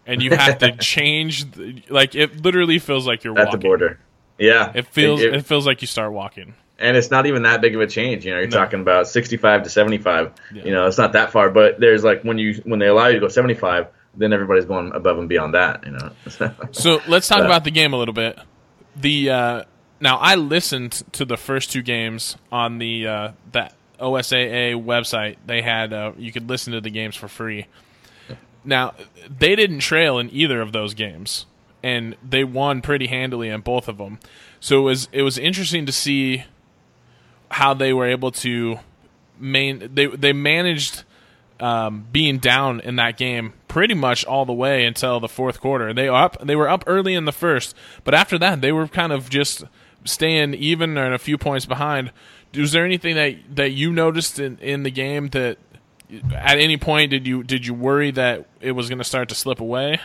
And you have to change, the, like it literally feels like you're At walking. At the border, yeah, it feels it, it, it feels like you start walking. And it's not even that big of a change, you know. You're no. talking about sixty-five to seventy-five. Yeah. You know, it's not that far. But there's like when you when they allow you to go seventy-five, then everybody's going above and beyond that, you know. So let's talk but. about the game a little bit. The uh, now I listened to the first two games on the uh, that O S A A website. They had uh, you could listen to the games for free. Now, they didn't trail in either of those games, and they won pretty handily in both of them. So it was it was interesting to see how they were able to main they they managed um, being down in that game pretty much all the way until the fourth quarter. They up they were up early in the first, but after that they were kind of just staying even and a few points behind. Was there anything that, that you noticed in, in the game that? At any point, did you did you worry that it was going to start to slip away?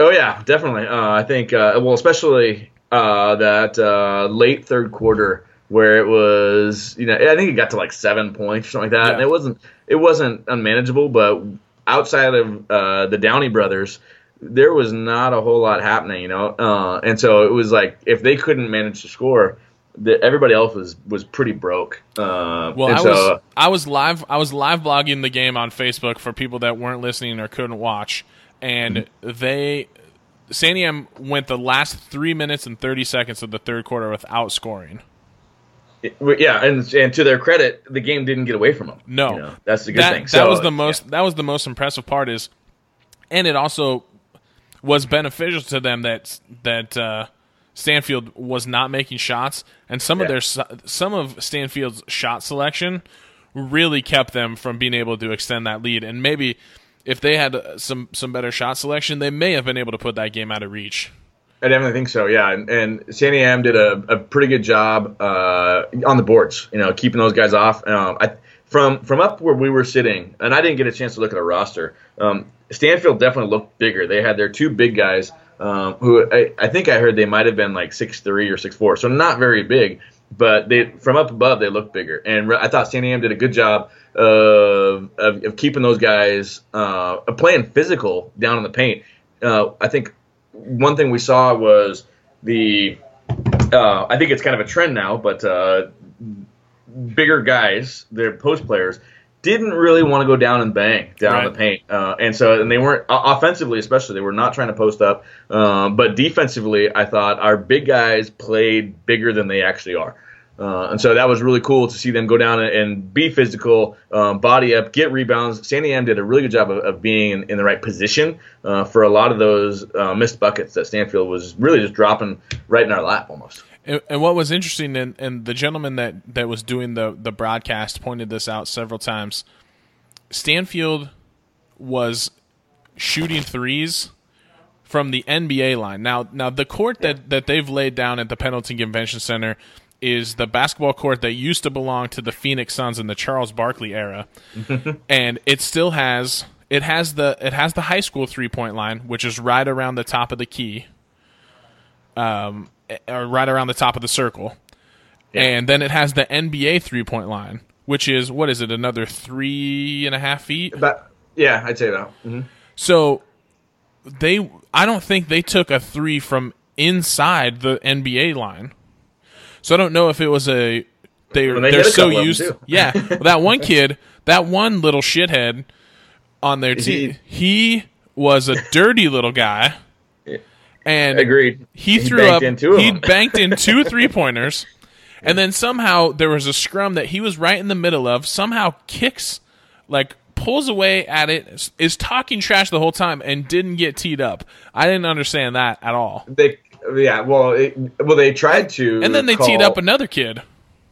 Oh yeah, definitely. Uh, I think uh, well, especially uh, that uh, late third quarter where it was, you know, I think it got to like seven points or something like that, yeah. and it wasn't it wasn't unmanageable. But outside of uh, the Downey brothers, there was not a whole lot happening, you know. Uh, and so it was like if they couldn't manage to score. The, everybody else was, was pretty broke. Uh, well, I so, was I was live I was live blogging the game on Facebook for people that weren't listening or couldn't watch, and mm-hmm. they Santiam went the last three minutes and thirty seconds of the third quarter without scoring. It, yeah, and and to their credit, the game didn't get away from them. No, you know, that's the good that, thing. That so, was the most yeah. that was the most impressive part is, and it also was beneficial to them that that. Uh, Stanfield was not making shots, and some yeah. of their some of Stanfield's shot selection really kept them from being able to extend that lead. And maybe if they had some, some better shot selection, they may have been able to put that game out of reach. I definitely think so, yeah. And, and Santiam did a, a pretty good job uh, on the boards, you know, keeping those guys off. Um, I, from from up where we were sitting, and I didn't get a chance to look at a roster. Um, Stanfield definitely looked bigger. They had their two big guys. Um, who I, I think I heard they might have been like six three or six four, so not very big, but they from up above they looked bigger. And I thought Santiam did a good job of of, of keeping those guys uh, playing physical down in the paint. Uh, I think one thing we saw was the uh, I think it's kind of a trend now, but uh, bigger guys, their post players. Didn't really want to go down and bang down right. the paint, uh, and so and they weren't offensively, especially they were not trying to post up. Um, but defensively, I thought our big guys played bigger than they actually are, uh, and so that was really cool to see them go down and, and be physical, um, body up, get rebounds. Santiam did a really good job of, of being in, in the right position uh, for a lot of those uh, missed buckets that Stanfield was really just dropping right in our lap almost. And, and what was interesting, and, and the gentleman that, that was doing the, the broadcast pointed this out several times, Stanfield was shooting threes from the N B A line. Now, now the court that, that they've laid down at the Pendleton Convention Center is the basketball court that used to belong to the Phoenix Suns in the Charles Barkley era, and it still has it has the it has the high school three-point line, which is right around the top of the key. Um. Or right around the top of the circle, Yeah. And then it has the N B A three-point line, which is, what is it, another three and a half feet? About, yeah, I'd say that. Mm-hmm. So they, I don't think they took a three from inside the N B A line. So I don't know if it was a they, well, they they're so used. Yeah, well, that one kid, that one little shithead on their team, he was a dirty little guy. And agreed. He threw he up. Into he banked in two three pointers, and then somehow there was a scrum that he was right in the middle of. Somehow kicks, like pulls away at it, is talking trash the whole time, and didn't get teed up. I didn't understand that at all. They, yeah, well, it, well, they tried to, and then they call, teed up another kid.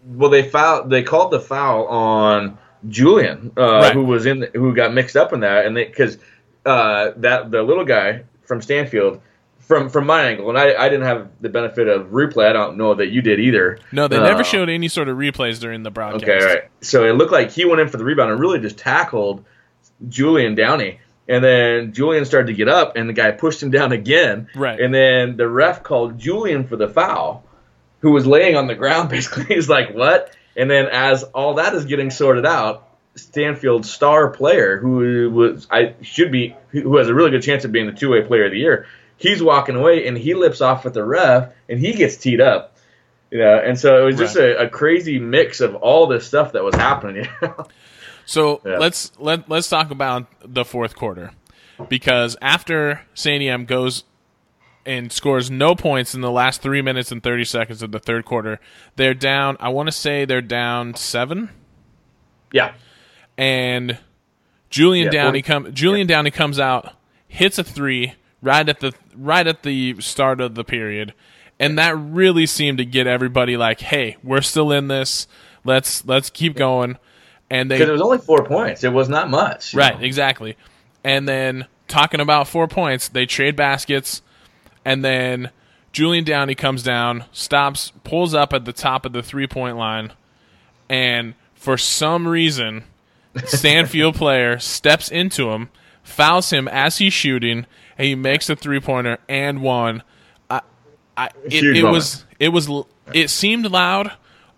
Well, they fouled. They called the foul on Julian, uh, right. who was in, the, who got mixed up in that, and because uh, that the little guy from Stanfield. From from my angle, and I, I didn't have the benefit of replay. I don't know that you did either. No, they uh, never showed any sort of replays during the broadcast. Okay, right. So it looked like he went in for the rebound and really just tackled Julian Downey. And then Julian started to get up, and the guy pushed him down again. Right. And then the ref called Julian for the foul, who was laying on the ground basically. He's like, what? And then as all that is getting sorted out, Stanfield's star player, who was I should be, who has a really good chance of being the two-way player of the year, he's walking away, and he lips off with the ref, and he gets teed up. You know, and so it was just right. a, a crazy mix of all this stuff that was happening. You know? So yeah. let's let let's talk about the fourth quarter, because after Santiam goes and scores no points in the last three minutes and thirty seconds of the third quarter, they're down. I want to say they're down seven. Yeah, and Julian yeah, Downey come Julian yeah. Downey comes out, hits a three. Right at the right at the start of the period, and that really seemed to get everybody like, "Hey, we're still in this. Let's let's keep going." And they because it was only four points, it was not much. Right, know? Exactly. And then talking about four points, they trade baskets, and then Julian Downey comes down, stops, pulls up at the top of the three point line, and for some reason, Stanfield player steps into him, fouls him as he's shooting. And he makes a three-pointer and one. I, I, it, it was, it was, it seemed loud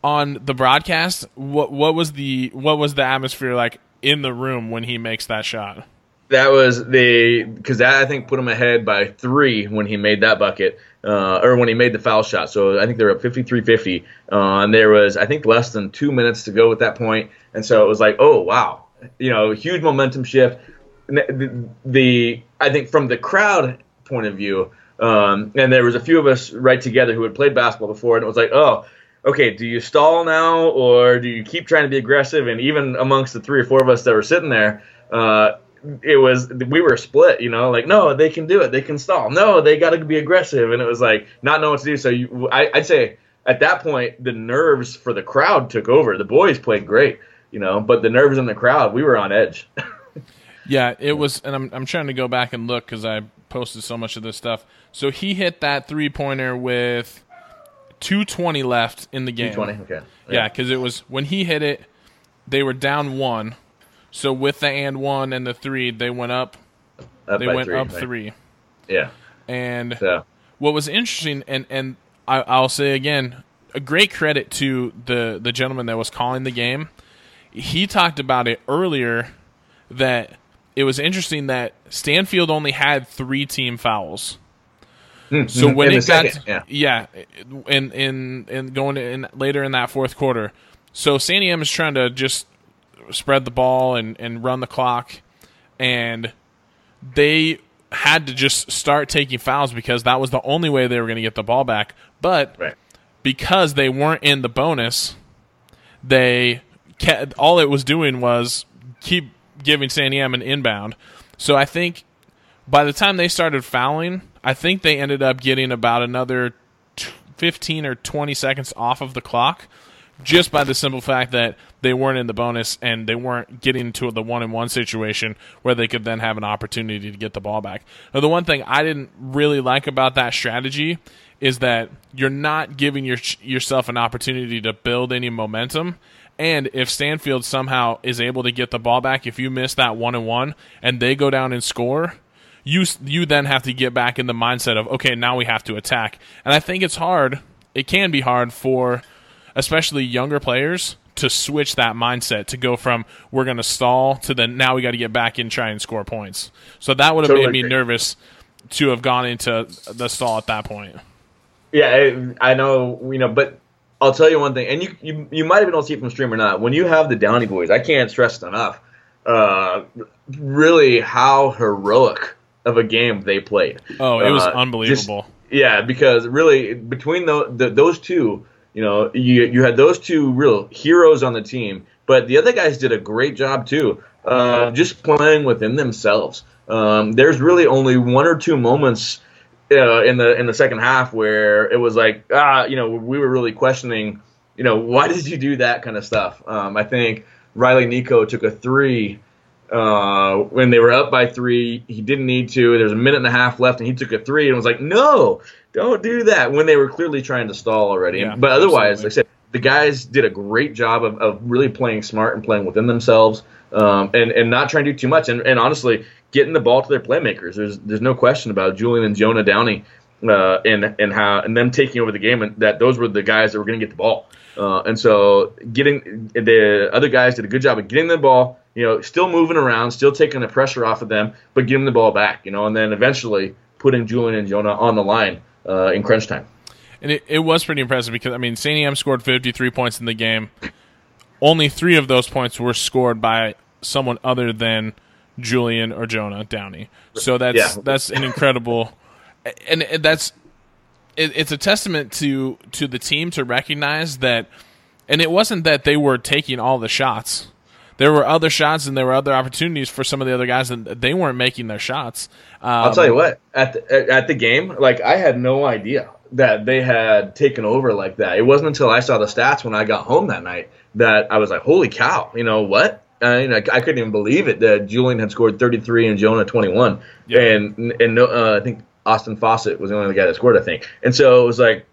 on the broadcast. What, what was the, what was the atmosphere like in the room when he makes that shot? That was the because that I think put him ahead by three when he made that bucket, uh, or when he made the foul shot. So I think they were up fifty-three fifty, uh, and there was I think less than two minutes to go at that point, and so it was like, oh wow, you know, huge momentum shift. The, the I think from the crowd point of view, um, and there was a few of us right together who had played basketball before, and it was like, oh, okay, do you stall now or do you keep trying to be aggressive? And even amongst the three or four of us that were sitting there, uh, it was we were split, you know, like, no, they can do it. They can stall. No, they got to be aggressive. And it was like not knowing what to do. So you, I, I'd say at that point the nerves for the crowd took over. The boys played great, you know, but the nerves in the crowd, we were on edge. Yeah, it was, and I'm I'm trying to go back and look because I posted so much of this stuff. So he hit that three pointer with two twenty left in the game. two twenty, okay. Yeah, because yeah, it was when he hit it, they were down one. So with the and one and the three, they went up. up they went three, up right. three. Yeah. And so. What was interesting, and and I, I'll say again, a great credit to the the gentleman that was calling the game. He talked about it earlier that. It was interesting that Stanfield only had three team fouls. Mm-hmm. So when in it got second, yeah. yeah, in in in going in later in that fourth quarter. So Santiam is trying to just spread the ball and, and run the clock, and they had to just start taking fouls because that was the only way they were going to get the ball back. But right. because they weren't in the bonus, they kept, all it was doing was keep giving Santiam an inbound. So I think by the time they started fouling, I think they ended up getting about another fifteen or twenty seconds off of the clock just by the simple fact that they weren't in the bonus and they weren't getting to the one-on-one situation where they could then have an opportunity to get the ball back. Now, the one thing I didn't really like about that strategy is that you're not giving your, yourself an opportunity to build any momentum. And if Stanfield somehow is able to get the ball back, if you miss that one and one and they go down and score, you you then have to get back in the mindset of, okay, now we have to attack. And I think it's hard. It can be hard for especially younger players, to switch that mindset, to go from we're going to stall to then now we got to get back and try and score points. So that would have totally made me agree. nervous to have gone into the stall at that point. Yeah, I, I know, you know, but I'll tell you one thing, and you you, you might have been able to see it from stream or not. When you have the Downey boys, I can't stress it enough, uh, really how heroic of a game they played. Oh, it was uh, unbelievable. Just, yeah, because really between the, the, those two, you know, you you had those two real heroes on the team, but the other guys did a great job too, uh, just playing within themselves. Um, there's really only one or two moments uh, in the in the second half where it was like, ah, you know, we were really questioning, you know, why did you do that kind of stuff? Um, I think Riley Nico took a three uh, when they were up by three. He didn't need to. There's a minute and a half left, and he took a three and was like, no. Don't do that when they were clearly trying to stall already. Yeah, but otherwise, absolutely. Like I said, the guys did a great job of, of really playing smart and playing within themselves um, and, and not trying to do too much. And, and honestly, getting the ball to their playmakers, there's there's no question about Julian and Jonah Downey uh, and and how and them taking over the game, and that those were the guys that were going to get the ball. Uh, and so getting the other guys did a good job of getting the ball, you know, still moving around, still taking the pressure off of them, but getting the ball back, you know, and then eventually putting Julian and Jonah on the line. Uh, in crunch time. And it, it was pretty impressive because, I mean, Santiam scored fifty-three points in the game. Only three of those points were scored by someone other than Julian or Jonah Downey. So that's yeah. that's an incredible – and that's it, – it's a testament to, to the team to recognize that – and it wasn't that they were taking all the shots. There were other shots and there were other opportunities for some of the other guys, and they weren't making their shots. Um, I'll tell you what, at the, at the game, like I had no idea that they had taken over like that. It wasn't until I saw the stats when I got home that night that I was like, holy cow, you know what? I mean, I, I couldn't even believe it that Julian had scored thirty-three and Jonah twenty-one. Yeah. And and no, uh, I think Austin Fawcett was the only guy that scored, I think. And so it was like,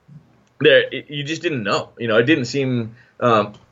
there it, you just didn't know. You know, it didn't seem um, –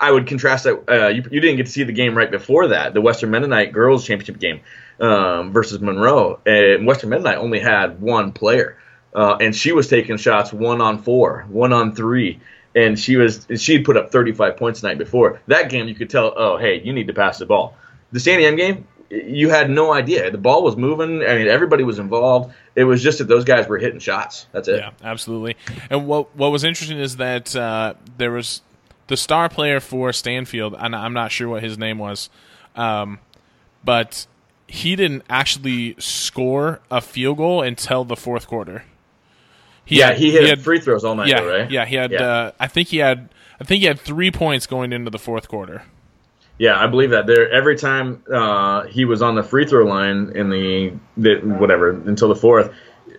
I would contrast that uh, you, you didn't get to see the game right before that, the Western Mennonite girls championship game um, versus Monroe. And Western Mennonite only had one player, uh, and she was taking shots one on four, one on three, and she was she had put up thirty-five points the night before. That game you could tell, oh, hey, you need to pass the ball. The Santiam game, you had no idea. The ball was moving. I mean, everybody was involved. It was just that those guys were hitting shots. That's it. Yeah, absolutely. And what, what was interesting is that uh, there was – the star player for Stanfield, and I'm not sure what his name was, um, but he didn't actually score a field goal until the fourth quarter. He yeah, had, he hit he had, free throws all night, yeah, though, right? Yeah, he had. Yeah. Uh, I think he had. I think he had three points going into the fourth quarter. Yeah, I believe that. There, every time uh, he was on the free throw line in the, the whatever until the fourth.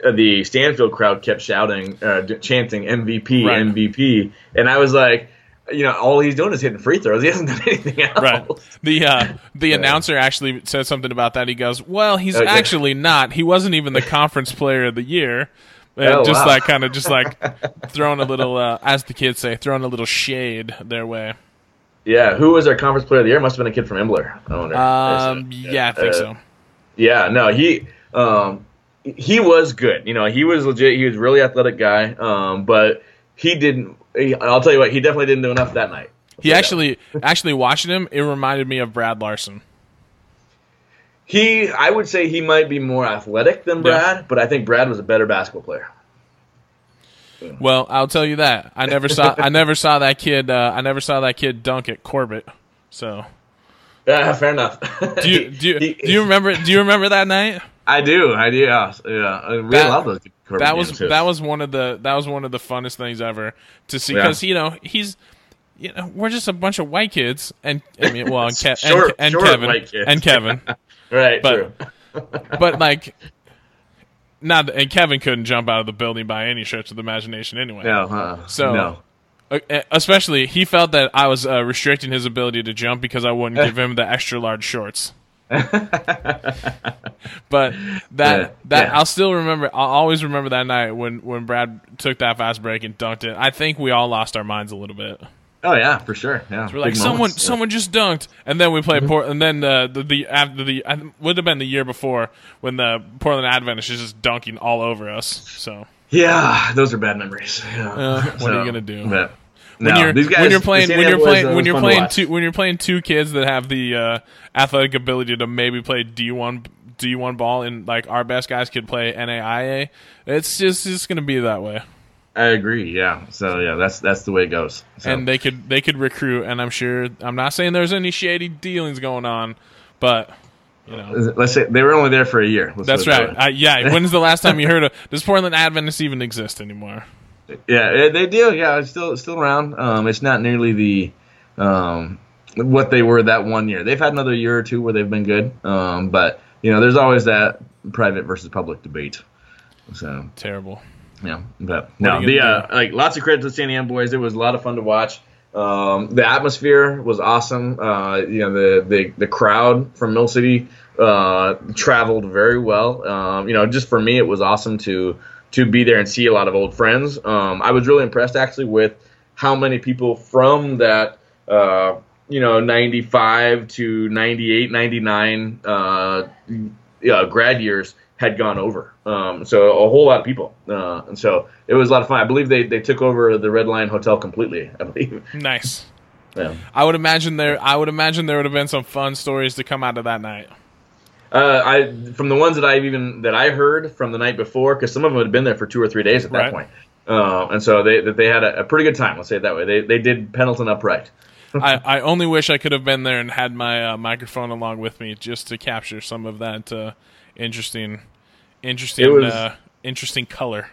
The Stanfield crowd kept shouting, uh, chanting M V P, right. M V P, and I was like. You know, all he's doing is hitting free throws. He hasn't done anything else. Right. The uh, the yeah. announcer actually said something about that. He goes, "Well, he's okay. actually not. He wasn't even the conference player of the year." And oh, just wow. like kind of just like throwing a little, uh, as the kids say, throwing a little shade their way. Yeah. Who was our conference player of the year? Must have been a kid from Embler. I wonder. Um. Yeah, yeah, I think uh, so. Yeah. No. He. Um. He was good. You know, he was legit. He was a really athletic guy. Um. But he didn't. I'll tell you what, he definitely didn't do enough that night. I'll he actually, actually watching him, it reminded me of Brad Larson. He, I would say he might be more athletic than Brad, yeah. but I think Brad was a better basketball player. Well, I'll tell you that I never saw, I never saw that kid, uh, I never saw that kid dunk at Corbett. So, yeah, fair enough. do you do you, he, do you remember? Do you remember that night? I do, I do. Yeah, yeah. We that, love those. Corbin that was too. that was one of the that was one of the funnest things ever to see because yeah. you know he's you know we're just a bunch of white kids and I mean well and, Ke- short, and, and short Kevin white kids. and Kevin right but true. but like not and Kevin couldn't jump out of the building by any stretch of the imagination anyway no huh? so no. especially he felt that I was uh, restricting his ability to jump because I wouldn't give him the extra large shorts. But that yeah, that yeah. I'll still remember. I'll always remember that night when, when Brad took that fast break and dunked it. I think we all lost our minds a little bit. Oh yeah, for sure. Yeah, so we're like someone moments, yeah. someone just dunked, and then we played mm-hmm. Portland. And then uh, the the after the I would have been the year before when the Portland Adventists is just dunking all over us. So yeah, those are bad memories. Yeah. Uh, what so, are you gonna do? But, When no, you're these guys, when you're playing when you're playing was, uh, when you're playing two when you're playing two kids that have the uh, athletic ability to maybe play D one D one ball, and like our best guys could play N A I A, it's just it's going to be that way. I agree, yeah. So yeah, that's that's the way it goes. So. And they could they could recruit, and I'm sure I'm not saying there's any shady dealings going on, but you know, let's say they were only there for a year. Let's that's right. I, yeah. When's the last time you heard of does Portland Adventist even exist anymore? Yeah, they do. Yeah, it's still still around. Um, it's not nearly the um, what they were that one year. They've had another year or two where they've been good. Um, but you know, there's always that private versus public debate. So terrible. Yeah, but no, the uh, like lots of credit to the Santiam boys. It was a lot of fun to watch. Um, the atmosphere was awesome. Uh, you know, the, the the crowd from Mill City uh, traveled very well. Um, you know, just for me, it was awesome to. to be there and see a lot of old friends. Um, I was really impressed, actually, with how many people from that, uh, you know, ninety-five to ninety-eight, ninety-nine uh, uh, grad years had gone over. Um, so a whole lot of people. Uh, and so it was a lot of fun. I believe they, they took over the Red Lion Hotel completely, I believe. Nice. Yeah. I would imagine there. I would imagine there would have been some fun stories to come out of that night. Uh, I from the ones that I've even that I heard from the night before, because some of them had been there for two or three days at that right. point, uh, and so they that they had a, a pretty good time. Let's say it that way. They they did Pendleton upright. I, I only wish I could have been there and had my uh, microphone along with me just to capture some of that uh, interesting, interesting, was, uh, interesting color.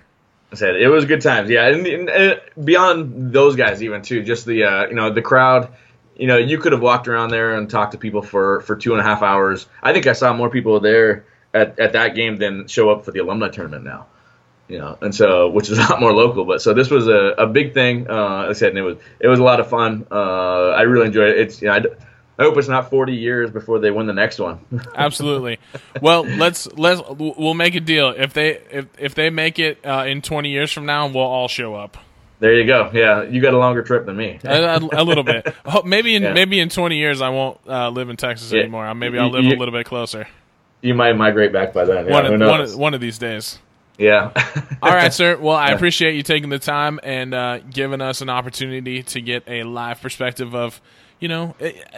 I said it was good times. Yeah, and, and, and beyond those guys, even too, just the uh, you know the crowd. You know, you could have walked around there and talked to people for, for two and a half hours. I think I saw more people there at, at that game than show up for the alumni tournament now. You know, and so which is a lot more local. But so this was a, a big thing. Uh, like I said, and it was it was a lot of fun. Uh, I really enjoyed it. It's you know, I, I hope it's not forty years before they win the next one. Absolutely. Well, let's let's we'll make a deal. If they if if they make it uh, in twenty years from now, we'll all show up. There you go. Yeah, you got a longer trip than me. a, a, a little bit. Maybe in yeah. maybe in twenty years I won't uh, live in Texas yeah. anymore. Maybe I'll live you, a little bit closer. You might migrate back by then. Yeah, one, of, one, of, one of these days. Yeah. All right, sir. Well, I yeah. appreciate you taking the time and uh, giving us an opportunity to get a live perspective of, you know,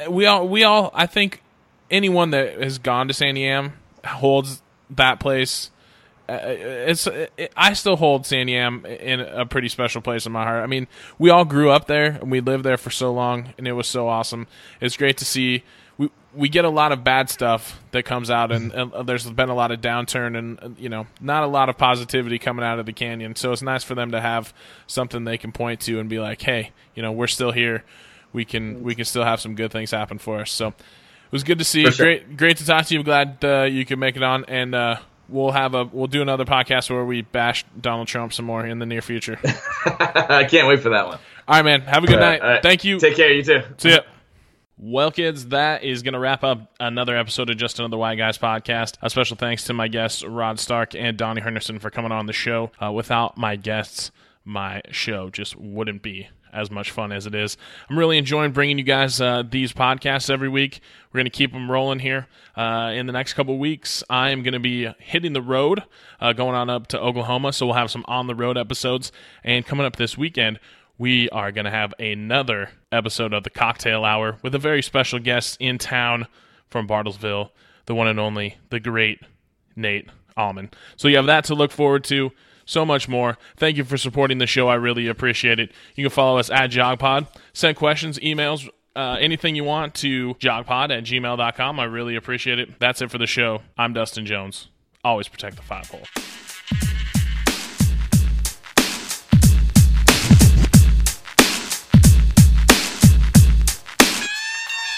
we all we all I think anyone that has gone to Santiam holds that place. Uh, it's. It, I still hold Santiam in a pretty special place in my heart. I mean, we all grew up there and we lived there for so long, and it was so awesome. It's great to see. We we get a lot of bad stuff that comes out, and, and there's been a lot of downturn, and you know, not a lot of positivity coming out of the canyon. So it's nice for them to have something they can point to and be like, hey, you know, we're still here. We can we can still have some good things happen for us. So it was good to see. For sure. Great great to talk to you. I'm glad uh, you could make it on, and. Uh, We'll have a we'll do another podcast where we bash Donald Trump some more in the near future. I can't wait for that one. All right, man. Have a good all night. Right. Thank you. Take care. You too. See ya. Well, kids, that is going to wrap up another episode of Just Another White Guys podcast. A special thanks to my guests, Rod Stark and Donnie Hernison, for coming on the show. Uh, without my guests, my show just wouldn't be as much fun as it is. I'm really enjoying bringing you guys uh, these podcasts every week. We're going to keep them rolling here. Uh, in the next couple of weeks, I am going to be hitting the road, uh, going on up to Oklahoma, so we'll have some on-the-road episodes. And coming up this weekend, we are going to have another episode of the Cocktail Hour with a very special guest in town from Bartlesville, the one and only, the great Nate Allman. So you have that to look forward to. So much more. Thank you for supporting the show. I really appreciate it. You can follow us at JogPod. Send questions, emails, uh, anything you want to jogpod at gmail dot com. I really appreciate it. That's it for the show. I'm Dustin Jones. Always protect the five hole.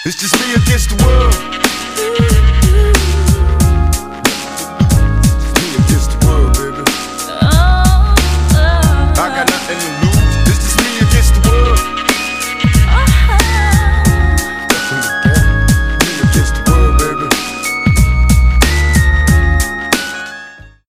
It's just me against the world.